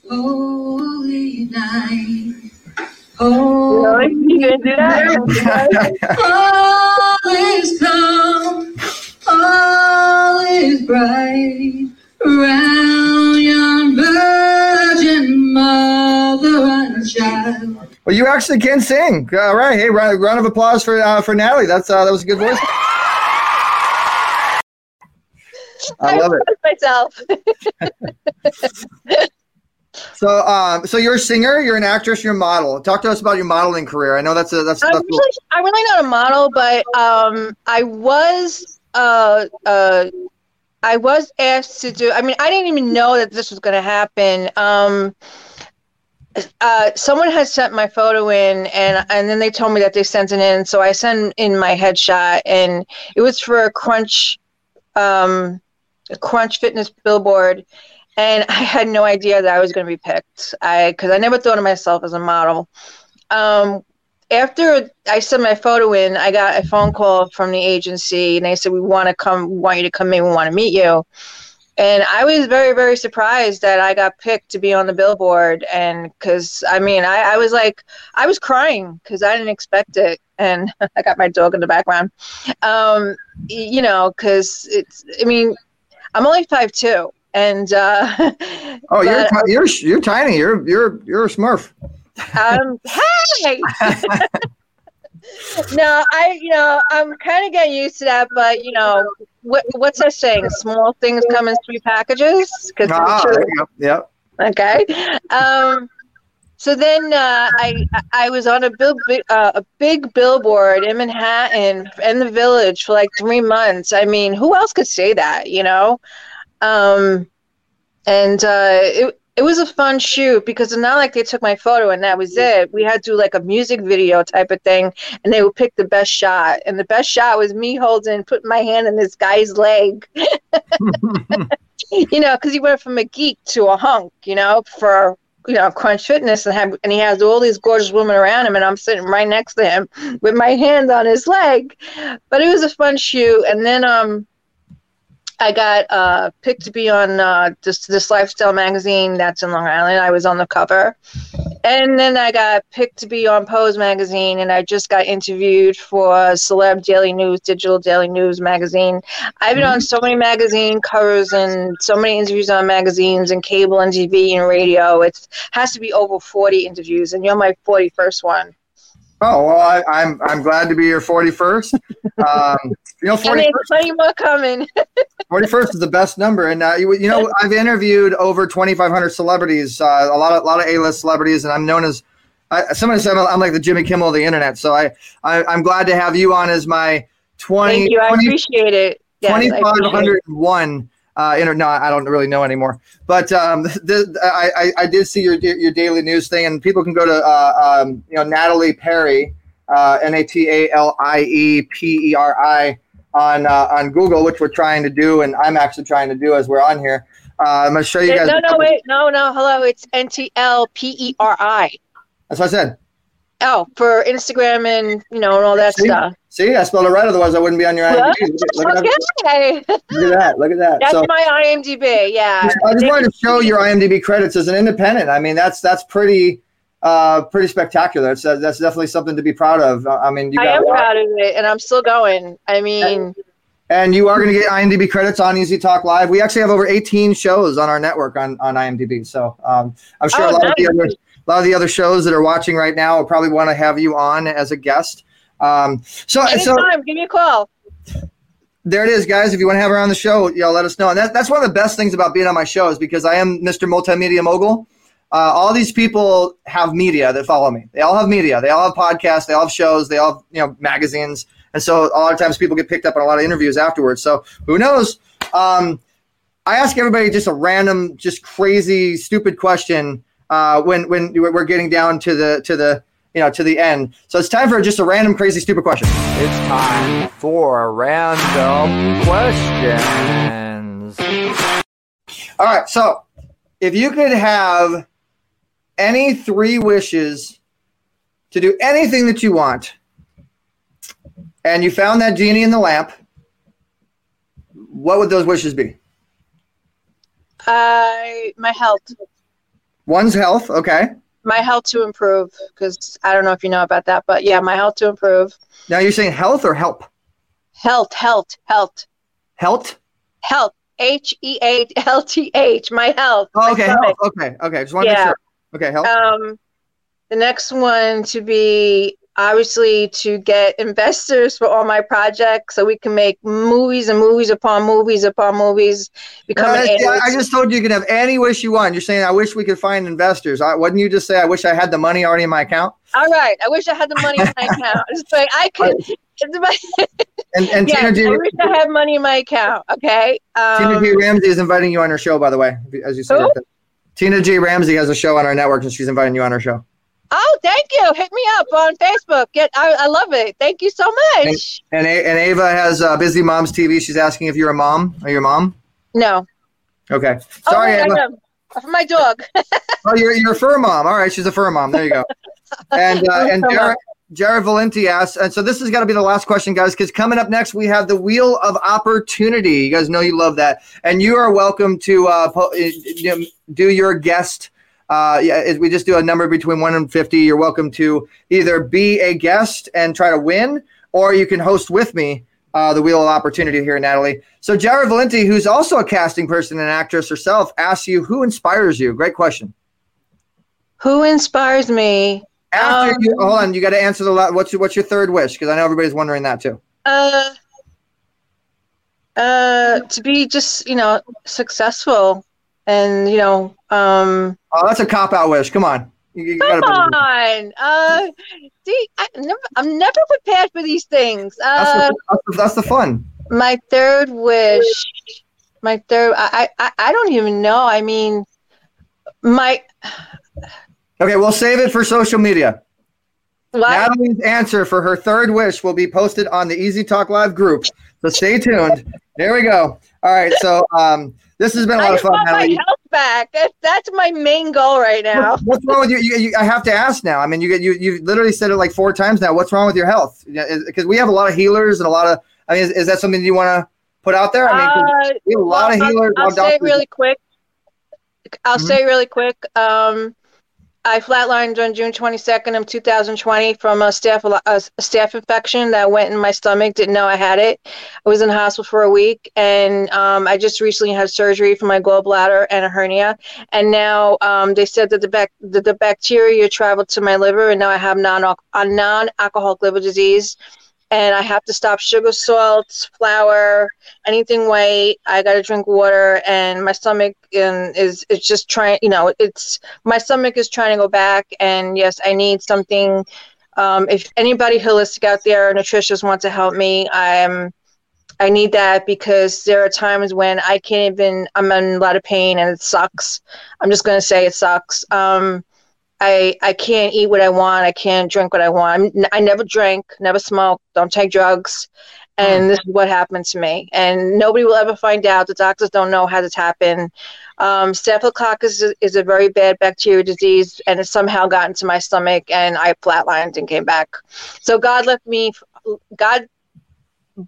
Holy night. Oh, really? You didn't do that? All is calm, all is bright, round yon virgin mother and child. Well, you actually can sing. All right, hey, round of applause for Natalie. That was a good voice. I love it. Myself. So you're a singer, you're an actress, you're a model. Talk to us about your modeling career. I know I'm really not a model, but I was asked to do. I mean, I didn't even know that this was going to happen. Someone had sent my photo in, and then they told me that they sent it in. So I sent in my headshot, and it was for a Crunch Fitness billboard. And I had no idea that I was going to be picked because I never thought of myself as a model. After I sent my photo in, I got a phone call from the agency, and they said, we want you to come in, we want to meet you. And I was very, very surprised that I got picked to be on the billboard. And because, I mean, I was like, I was crying because I didn't expect it. And I got my dog in the background, you know, because it's, I mean, I'm only 5'2". And oh, you're tiny. You're a Smurf. Hey. No, I'm kind of getting used to that, but you know, what's that saying? Small things come in three packages. Yep. Okay. So then I was on a big billboard in Manhattan in the Village for like 3 months. I mean, who else could say that? You know. It was a fun shoot because it's not like they took my photo and that was it. We had to do like a music video type of thing, and they would pick the best shot. And the best shot was me putting my hand in this guy's leg, you know, because he went from a geek to a hunk, you know, for, you know, Crunch Fitness, and he has all these gorgeous women around him, and I'm sitting right next to him with my hand on his leg. But it was a fun shoot. And then, I got picked to be on this lifestyle magazine that's in Long Island. I was on the cover. And then I got picked to be on Pose magazine, and I just got interviewed for Celeb Daily News, Digital Daily News magazine. I've been on so many magazine covers and so many interviews on magazines and cable and TV and radio. It has to be over 40 interviews, and you're my 41st one. Oh, well, I'm glad to be your 41st. You know, 41st, plenty more coming. 41st is the best number, and you know, I've interviewed over 2,500 celebrities, a lot of A-list celebrities, and I'm known as somebody said I'm like the Jimmy Kimmel of the internet. So I'm glad to have you on as my 2,501. No, I don't really know anymore. But I did see your daily news thing, and people can go to Natalie Perry, NATALIEPERI on Google, which we're trying to do, and I'm actually trying to do as we're on here. I'm gonna show you guys. Hello, it's NTLPERI. That's what I said. Oh, for Instagram and and all that stuff. See, I spelled it right. Otherwise, I wouldn't be on your IMDb. Look at that. That's so, my IMDb. Yeah. I just wanted to show your IMDb credits as an independent. I mean, that's pretty spectacular. It's that's definitely something to be proud of. I mean, I am proud of it, and I'm still going. I mean, and you are going to get IMDb credits on Easy Talk Live. We actually have over 18 shows on our network on IMDb. So I'm sure a lot of the other shows that are watching right now will probably want to have you on as a guest. Anytime, give me a call. There it is, guys. If you want to have her on the show, let us know. And that's one of the best things about being on my show is because I am Mr. Multimedia Mogul. All these people have media that follow me. They all have media. They all have podcasts. They all have shows. They all have, magazines. And so a lot of times people get picked up on a lot of interviews afterwards. So who knows? I ask everybody just a random, just crazy, stupid question. When we're getting down to the end, so it's time for just a random, crazy, stupid question. It's time for a random questions. All right. So, if you could have any three wishes to do anything that you want, and you found that genie in the lamp, what would those wishes be? My health. One's health, okay. My health to improve, because I don't know if you know about that, but yeah, my health to improve. Now you're saying health or help? Health. Health? Health. HEALTH. My health. Oh, okay. Health. Okay. Just want to make sure. Okay, health. The next one to be obviously to get investors for all my projects so we can make movies and movies upon movies. I just told you you can have any wish you want. You're saying, I wish we could find investors. Wouldn't you just say, I wish I had the money already in my account? All right. I wish I had the money in my account. It's like, I could. And Tina J. I wish I had money in my account. Okay. Tina J. Ramsey is inviting you on her show, by the way, as you said. Tina J. Ramsey has a show on our network, and she's inviting you on her show. Oh, thank you. Hit me up on Facebook. I love it. Thank you so much. And Ava has Busy Moms TV. She's asking if you're a mom. Are you a mom? No. Okay. Sorry, Ava. My dog. Oh, you're a fur mom. All right. She's a fur mom. There you go. And Jera Valenti asks, and so this has got to be the last question, guys, because coming up next, we have the Wheel of Opportunity. You guys know you love that. And you are welcome to do your guest. We just do a number between 1 and 50. You're welcome to either be a guest and try to win, or you can host with me the Wheel of Opportunity here, Natalie. So Jera Valenti, who's also a casting person and actress herself, asks you, who inspires you? Great question. Who inspires me? After hold on, you got to answer what's your third wish? Because I know everybody's wondering that too. To be just, successful. And oh, that's a cop out wish. Come on, come on. See, I'm never prepared for these things. That's the fun. My third wish. I don't even know. I mean, my. Okay, we'll save it for social media. What? Natalie's answer for her third wish will be posted on the Easy Talk Live group. So stay tuned. There we go. All right. So this has been a lot of fun. I want my health back. That's my main goal right now. What's wrong with you? I have to ask now. I mean, you've literally said it like four times now. What's wrong with your health? Because we have a lot of healers and a lot of. I mean, is that something you want to put out there? I mean, we have a lot of healers. I'll say it really quick. I flatlined on June 22nd of 2020 from a staph infection that went in my stomach. Didn't know I had it. I was in the hospital for a week, and I just recently had surgery for my gallbladder and a hernia. And now they said that the bacteria traveled to my liver, and now I have non-alcoholic liver disease. And I have to stop sugar, salt, flour, anything white. I got to drink water, and my stomach is just trying. You know, my stomach is trying to go back. And yes, I need something. If anybody holistic out there, nutritionists want to help me, I need that, because there are times when I can't even. I'm in a lot of pain, and it sucks. I'm just gonna say it sucks. I can't eat what I want. I can't drink what I want. I never drink, never smoke, don't take drugs. And this is what happened to me. And nobody will ever find out. The doctors don't know how this happened. Staphylococcus is a very bad bacterial disease, and it somehow got into my stomach, and I flatlined and came back. So God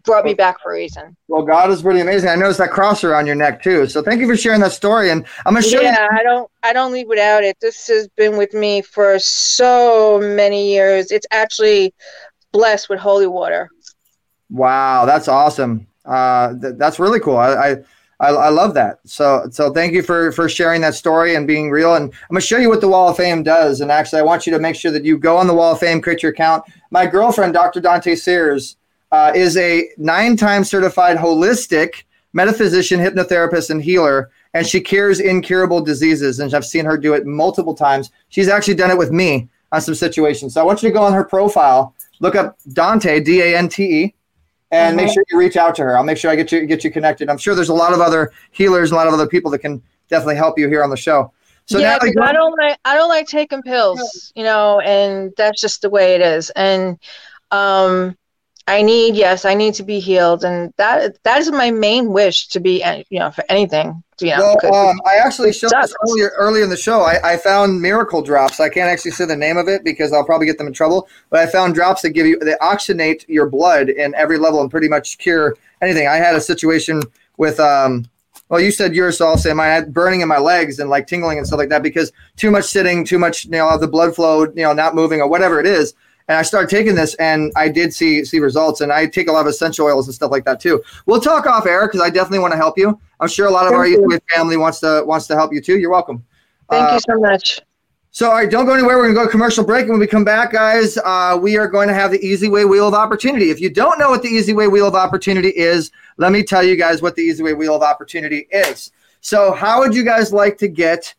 brought me back for a reason. Well, God is really amazing. I noticed that cross around your neck too. So thank you for sharing that story. And I'm going to show you. Yeah, I don't leave without it. This has been with me for so many years. It's actually blessed with holy water. Wow. That's awesome. That's really cool. I love that. So thank you for sharing that story and being real. And I'm going to show you what the Wall of Fame does. And actually, I want you to make sure that you go on the Wall of Fame, create your account. My girlfriend, Dr. Dante Sears, is a 9-time certified holistic metaphysician, hypnotherapist, and healer, and she cures incurable diseases, and I've seen her do it multiple times. She's actually done it with me on some situations. So I want you to go on her profile, look up Dante, D-A-N-T-E, and make sure you reach out to her. I'll make sure I get you connected. I'm sure there's a lot of other healers, a lot of other people that can definitely help you here on the show. So yeah, Natalie, I don't like taking pills, you know, and that's just the way it is. And I need to be healed, and that is my main wish, to be, you know, for anything. You know, well, I actually showed this earlier in the show. I found miracle drops. I can't actually say the name of it because I'll probably get them in trouble. But I found drops that they oxygenate your blood in every level and pretty much cure anything. I had a situation with well, you said yours, so I'll say mine. I had burning in my legs and like tingling and stuff like that because too much sitting, too much, you know, the blood flow, you know, not moving or whatever it is. And I started taking this, and I did see results. And I take a lot of essential oils and stuff like that too. We'll talk off air because I definitely want to help you. I'm sure a lot of our Easy Way family wants to help you too. You're welcome. Thank you so much. So, all right, don't go anywhere. We're going to go to a commercial break. And when we come back, guys, we are going to have the Easy Way Wheel of Opportunity. If you don't know what the Easy Way Wheel of Opportunity is, let me tell you guys what the Easy Way Wheel of Opportunity is. So, how would you guys like to get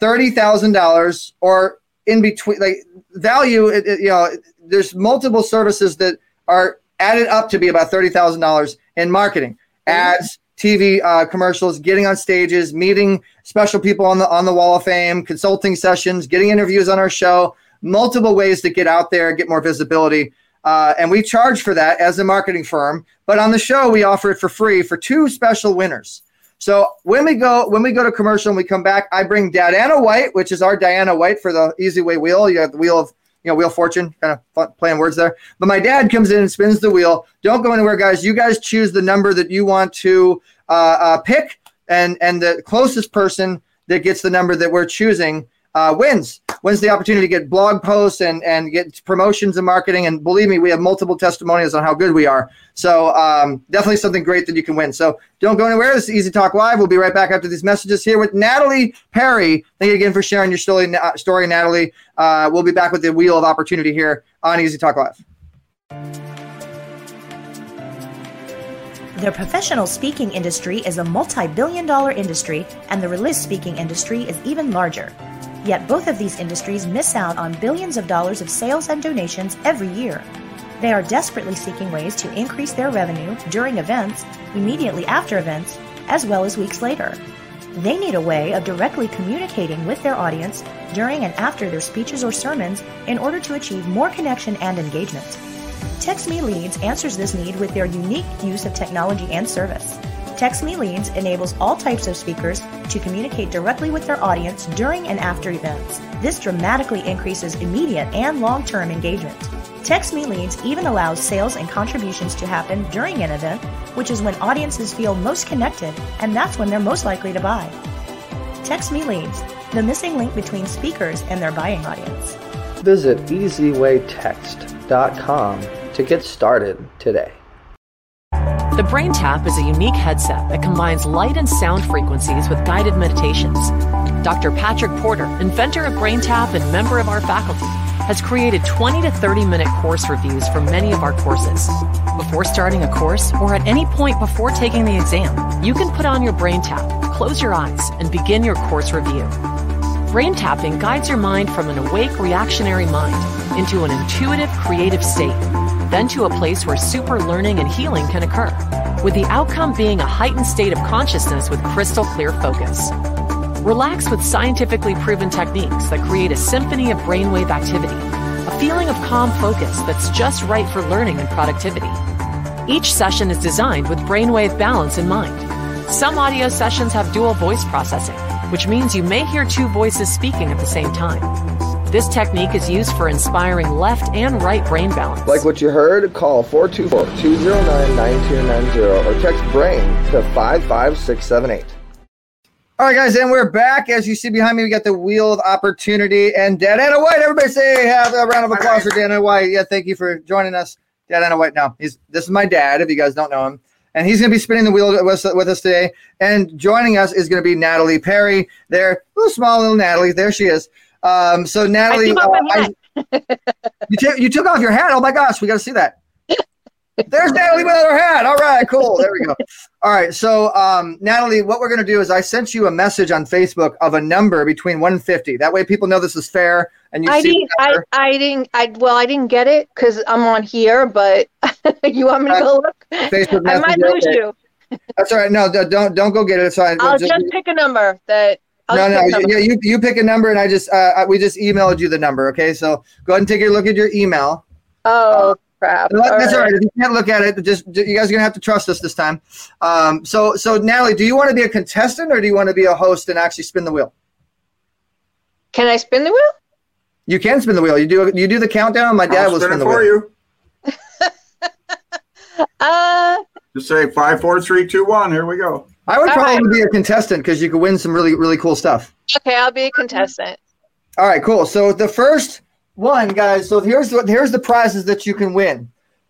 $30,000 or in between, like value, you know, there's multiple services that are added up to be about $30,000 in marketing, ads, TV commercials, getting on stages, meeting special people on the Wall of Fame, consulting sessions, getting interviews on our show, multiple ways to get out there, get more visibility. And we charge for that as a marketing firm, but on the show, we offer it for free for 2 special winners. So when we go to commercial and we come back, I bring Dana White, which is our Diana White for the Easy Way Wheel. You have the wheel of, you know, Wheel of Fortune, kind of fun, playing words there. But my dad comes in and spins the wheel. Don't go anywhere, guys. You guys choose the number that you want to pick, and the closest person that gets the number that we're choosing wins the opportunity to get blog posts and get promotions and marketing. And believe me, we have multiple testimonials on how good we are. So definitely something great that you can win. So don't go anywhere. This is Easy Talk Live. We'll be right back after these messages here with Natalie Perry. Thank you again for sharing your story, Natalie. We'll be back with the Wheel of Opportunity here on Easy Talk Live. The professional speaking industry is a multi-billion-dollar industry, and the release speaking industry is even larger. Yet both of these industries miss out on billions of dollars of sales and donations every year. They are desperately seeking ways to increase their revenue during events, immediately after events, as well as weeks later. They need a way of directly communicating with their audience during and after their speeches or sermons in order to achieve more connection and engagement. Text Me Leads answers this need with their unique use of technology and service. Text Me Leads enables all types of speakers to communicate directly with their audience during and after events. This dramatically increases immediate and long-term engagement. Text Me Leads even allows sales and contributions to happen during an event, which is when audiences feel most connected, and that's when they're most likely to buy. Text Me Leads, the missing link between speakers and their buying audience. Visit easywaytext.com to get started today. The BrainTap is a unique headset that combines light and sound frequencies with guided meditations. Dr. Patrick Porter, inventor of BrainTap and member of our faculty, has created 20 to 30-minute course reviews for many of our courses. Before starting a course or at any point before taking the exam, you can put on your BrainTap, close your eyes, and begin your course review. Brain tapping guides your mind from an awake reactionary mind into an intuitive creative state, then to a place where super learning and healing can occur, with the outcome being a heightened state of consciousness with crystal clear focus. Relax with scientifically proven techniques that create a symphony of brainwave activity, a feeling of calm focus that's just right for learning and productivity. Each session is designed with brainwave balance in mind. Some audio sessions have dual voice processing, which means you may hear two voices speaking at the same time. This technique is used for inspiring left and right brain balance. Like what you heard? Call 424-209-9290 or text BRAIN to 55678. All right, guys, and we're back. As you see behind me, we got the Wheel of Opportunity and Dana White. Everybody say have a round of applause for Dana White. Yeah, thank you for joining us. Dana White now. This is my dad, if you guys don't know him. And he's going to be spinning the wheel with us today. And joining us is going to be Natalie Perry. There, little small little Natalie. There she is. So Natalie, you took off your hat. Oh my gosh, we got to see that. There's Natalie with her hat. All right, cool. There we go. All right. So Natalie, what we're going to do is I sent you a message on Facebook of a number between 150. That way, people know this is fair. And you I didn't get it because I'm on here, but you want me to go look? Facebook I might lose you. That's all right. No, don't go get it. So I'll just pick a number that. You pick a number, and I just we just emailed you the number. Okay, so go ahead and take a look at your email. Oh crap! That's all right. If you can't look at it, just you guys are gonna have to trust us this time. So Natalie, do you want to be a contestant or do you want to be a host and actually spin the wheel? Can I spin the wheel? You can spin the wheel. You do the countdown. My dad will spin the wheel for you. Just say 5, 4, 3, 2, 1. Here we go. I would probably be a contestant because you could win some really, really cool stuff. Okay, I'll be a contestant. All right, cool. So the first one, guys. So here's the prizes that you can win.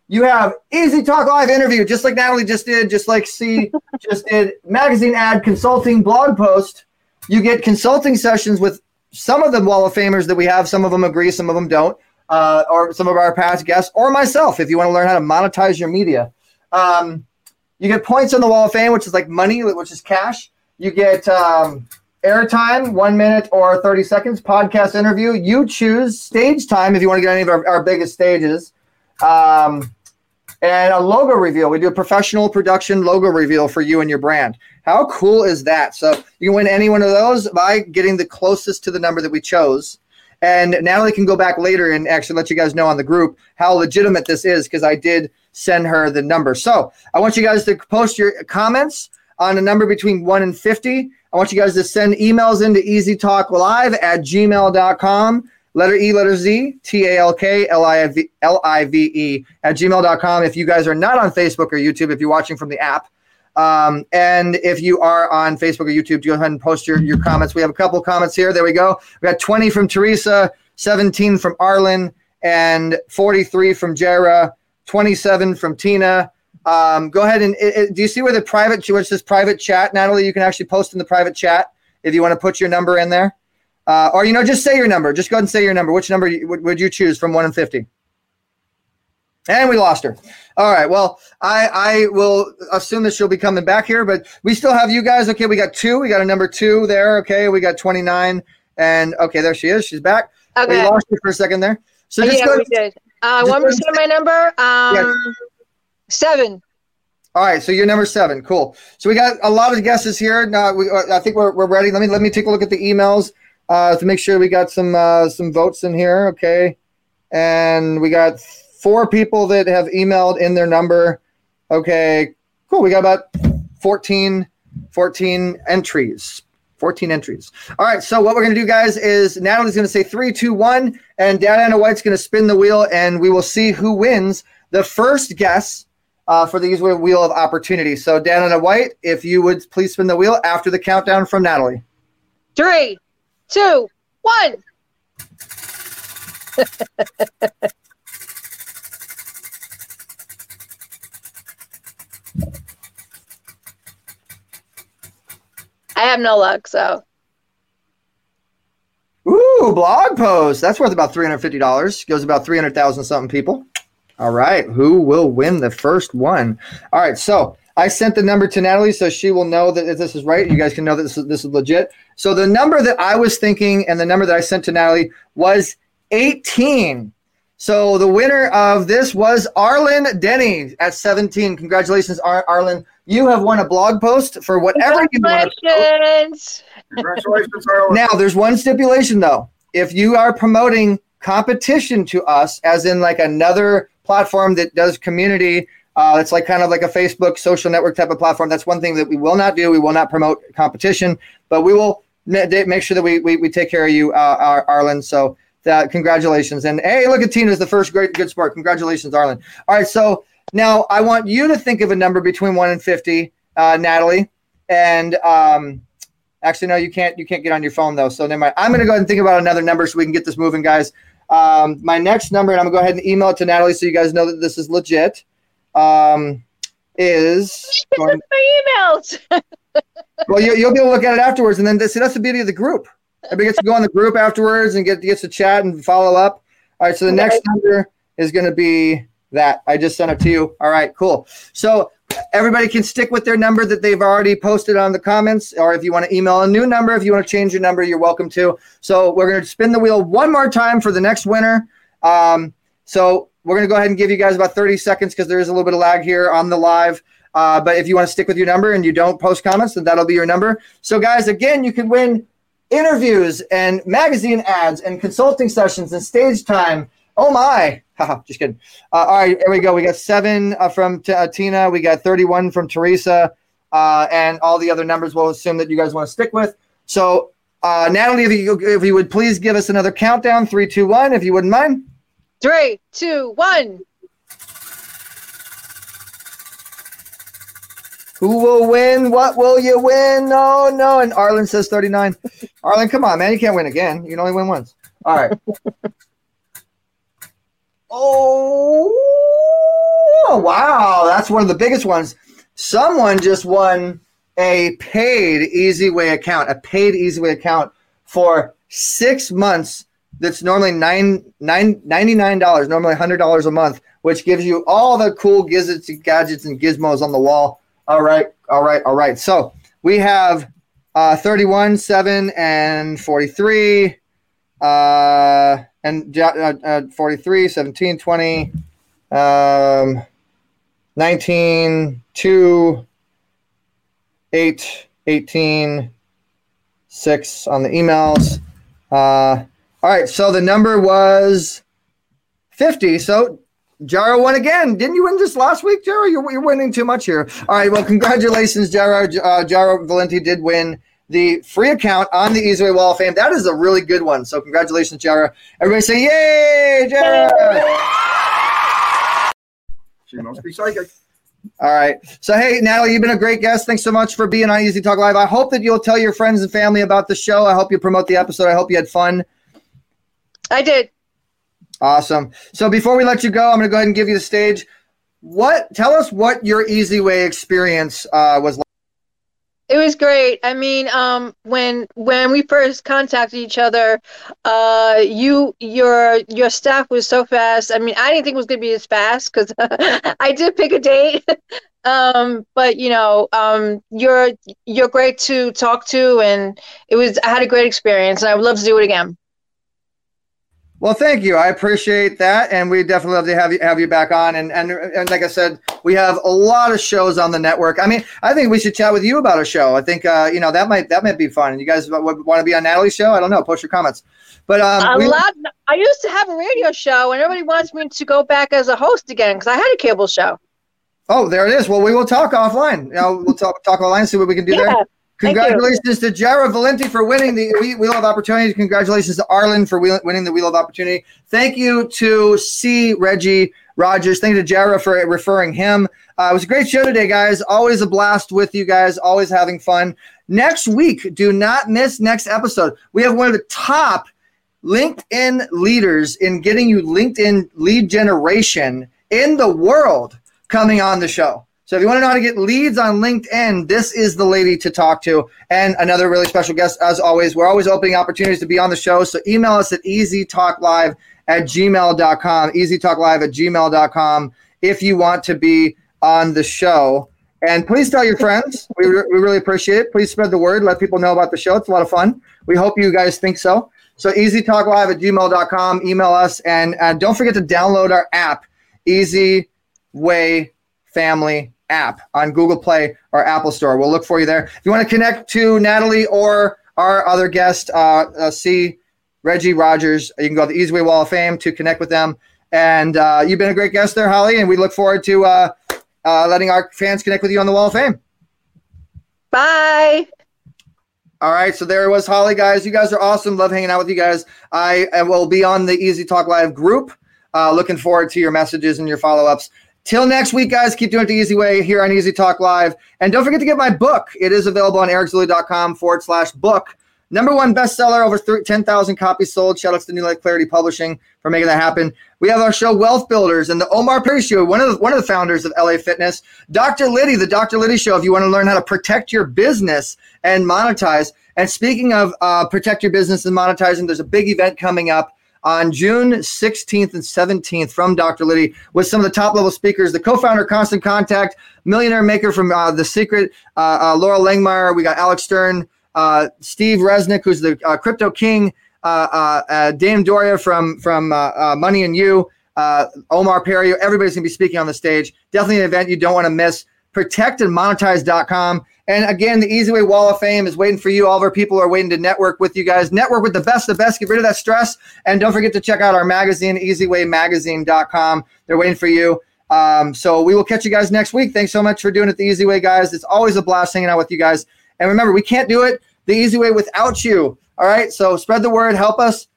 You have Easy Talk Live interview, just like Natalie just did, just like C just did. Magazine ad, consulting, blog post. You get consulting sessions with. Some of the Wall of Famers that we have, some of them agree, some of them don't, or some of our past guests, or myself, if you want to learn how to monetize your media. You get points on the Wall of Fame, which is like money, which is cash. You get airtime, 1 minute or 30 seconds, podcast interview. You choose stage time if you want to get any of our biggest stages. And a logo reveal. We do a professional production logo reveal for you and your brand. How cool is that? So you can win any one of those by getting the closest to the number that we chose. And Natalie can go back later and actually let you guys know on the group how legitimate this is because I did send her the number. So I want you guys to post your comments on a number between 1 and 50. I want you guys to send emails into easytalklive@gmail.com. Letter E, letter Z, TALKLIVE @gmail.com. If you guys are not on Facebook or YouTube, if you're watching from the app, and if you are on Facebook or YouTube, go ahead and post your comments. We have a couple comments here. There we go. We got 20 from Teresa, 17 from Arlen, and 43 from Jera, 27 from Tina. Go ahead and do you see where the private, which says private chat, Natalie? You can actually post in the private chat if you want to put your number in there. Or, just say your number. Just go ahead and say your number. Which number would you choose from 1 and 50? And we lost her. All right. Well, I will assume that she'll be coming back here, but we still have you guys. Okay, we got 2. We got a number 2 there. Okay, we got 29. And, okay, there she is. She's back. Okay. We lost her for a second there. So just go ahead. We did. One more time, my number. 7. All right, so you're number 7. Cool. So we got a lot of guesses here. Now, I think we're ready. Let me take a look at the emails. To make sure we got some votes in here, okay? And we got 4 people that have emailed in their number. Okay, cool. We got about 14 entries. 14 entries. All right, so what we're going to do, guys, is Natalie's going to say 3, 2, 1, and Dana White's going to spin the wheel, and we will see who wins the first guess for the Easy Wheel of Opportunity. So, Dana White, if you would please spin the wheel after the countdown from Natalie. 3. two, one. I have no luck, so. Ooh, blog post. That's worth about $350. Goes about 300,000 something people. All right. Who will win the first one? All right. So I sent the number to Natalie so she will know that this is right. You guys can know that this is legit. So the number that I was thinking and the number that I sent to Natalie was 18. So the winner of this was Arlen Denny at 17. Congratulations, Arlen. You have won a blog post for whatever you want to post. Congratulations, Arlen. Now, there's one stipulation, though. If you are promoting competition to us, as in like another platform that does community, it's like kind of like a Facebook social network type of platform. That's one thing that we will not do. We will not promote competition, but we will make sure that we take care of you, Arlen. So. Congratulations. And hey, look at Tina's the first great good sport. Congratulations, Arlen. All right, so now I want you to think of a number between 1 and 50, Natalie. And actually, no, you can't get on your phone, though, so never mind. I'm going to go ahead and think about another number so we can get this moving, guys. My next number, and I'm going to go ahead and email it to Natalie so you guys know that this is legit, is – my emails. Well, you'll be able to look at it afterwards, and then that's the beauty of the group. Everybody gets to go on the group afterwards and gets to chat and follow up. All right, so the next number is going to be that. I just sent it to you. All right, cool. So everybody can stick with their number that they've already posted on the comments, or if you want to email a new number, if you want to change your number, you're welcome to. So we're going to spin the wheel one more time for the next winner. So we're going to go ahead and give you guys about 30 seconds because there is a little bit of lag here on the live. But if you want to stick with your number and you don't post comments, then that'll be your number. So, guys, again, you can win interviews and magazine ads and consulting sessions and stage time. Oh my! Just kidding. All right, here we go. We got 7 from Tina. We got 31 from Teresa, and all the other numbers we'll assume that you guys want to stick with. So, Natalie, if you would please give us another countdown: 3, 2, 1, if you wouldn't mind. 3, 2, 1. Who will win? What will you win? No. And Arlen says 39. Arlen, come on, man. You can't win again. You can only win once. All right. Oh, wow. That's one of the biggest ones. Someone just won a paid Easy Way account, for 6 months. That's normally $99, normally $100 a month, which gives you all the cool gadgets and gizmos on the wall. All right. So we have 31, 7, and 43, and 43, 17, 20, 19, 2, 8, 18, 6 on the emails. All right, so the number was 50, so... Jera won again. Didn't you win this last week, Jera? You're winning too much here. All right, well, congratulations, Jera. Jera Valenti did win the free account on the Easy Way Wall of Fame. That is a really good one. So congratulations, Jera. Everybody say, yay, Jera. She must be psychic. All right. So, hey, Natalie, you've been a great guest. Thanks so much for being on Easy Talk Live. I hope that you'll tell your friends and family about the show. I hope you promote the episode. I hope you had fun. I did. Awesome. So before we let you go, I'm going to go ahead and give you the stage. Tell us what your Easy Way experience was like. It was great. I mean, when we first contacted each other, your staff was so fast. I mean, I didn't think it was going to be as fast because I did pick a date. But you're great to talk to, and I had a great experience, and I would love to do it again. Well, thank you. I appreciate that, and we definitely love to have you back on. And like I said, we have a lot of shows on the network. I mean, I think we should chat with you about a show. I think that might be fun. You guys want to be on Natalie's show? I don't know. Post your comments. But I used to have a radio show, and everybody wants me to go back as a host again because I had a cable show. Oh, there it is. Well, we will talk offline. We'll talk online, see what we can do there. Congratulations to Jera Valenti for winning the Wheel of Opportunity. Congratulations to Arlen for winning the Wheel of Opportunity. Thank you to C. Reggie Rogers. Thank you to Jera for referring him. It was a great show today, guys. Always a blast with you guys. Always having fun. Next week, do not miss next episode. We have one of the top LinkedIn leaders in getting you LinkedIn lead generation in the world coming on the show. So if you want to know how to get leads on LinkedIn, this is the lady to talk to. And another really special guest, as always. We're always opening opportunities to be on the show. So email us at easytalklive@gmail.com, easytalklive@gmail.com if you want to be on the show. And please tell your friends. We really appreciate it. Please spread the word. Let people know about the show. It's a lot of fun. We hope you guys think so. So easytalklive@gmail.com. Email us. And don't forget to download our app, Easy Way Family app on Google Play or Apple Store. We'll look for you there. If you want to connect to Natalie or our other guest, C. Reggie Rogers, you can go to the Easy Way Wall of Fame to connect with them. And you've been a great guest there, Holly, and we look forward to letting our fans connect with you on the Wall of Fame. Bye. All right, so there it was, Holly, guys. You guys are awesome. Love hanging out with you guys. I will be on the Easy Talk Live group. Looking forward to your messages and your follow-ups. Till next week, guys, keep doing it the easy way here on Easy Talk Live. And don't forget to get my book. It is available on ericzulli.com/book. #1 bestseller, over 10,000 copies sold. Shout out to New Life Clarity Publishing for making that happen. We have our show Wealth Builders and the Omar Precio, one of the founders of LA Fitness. Dr. Liddy, the Dr. Liddy Show, if you want to learn how to protect your business and monetize. And speaking of protect your business and monetizing, there's a big event coming up on June 16th and 17th from Dr. Liddy with some of the top-level speakers, the co-founder of Constant Contact, millionaire maker from The Secret, Laurel Langmire. We got Alex Stern, Steve Resnick, who's the crypto king, Dame Doria from Money and You, Omar Precio. Everybody's going to be speaking on the stage. Definitely an event you don't want to miss. protectandmonetize.com. And again, the Easy Way Wall of Fame is waiting for you. All of our people are waiting to network with you guys. Network with the best, get rid of that stress. And don't forget to check out our magazine, easywaymagazine.com. They're waiting for you. So we will catch you guys next week. Thanks so much for doing it the easy way, guys. It's always a blast hanging out with you guys. And remember, we can't do it the easy way without you. All right. So spread the word, help us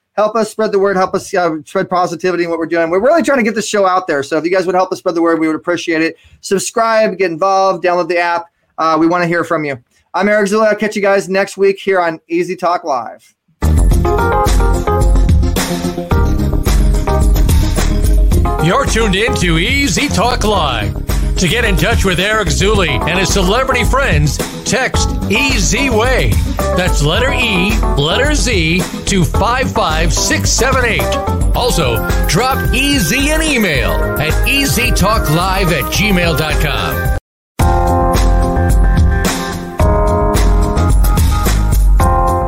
spread the word, help us spread positivity in what we're doing. We're really trying to get this show out there. So if you guys would help us spread the word, we would appreciate it. Subscribe, get involved, download the app. We want to hear from you. I'm Eric Zulli. I'll catch you guys next week here on Easy Talk Live. You're tuned in to Easy Talk Live. To get in touch with Eric Zulli and his celebrity friends, text Easy Way. That's letter E, letter Z to 55678. Also, drop Easy an email at easytalklive@gmail.com.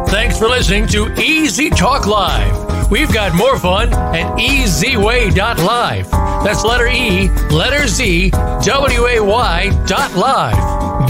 Thanks for listening to Easy Talk Live. We've got more fun at easyway.live. That's letter E, letter Z, WAY.live.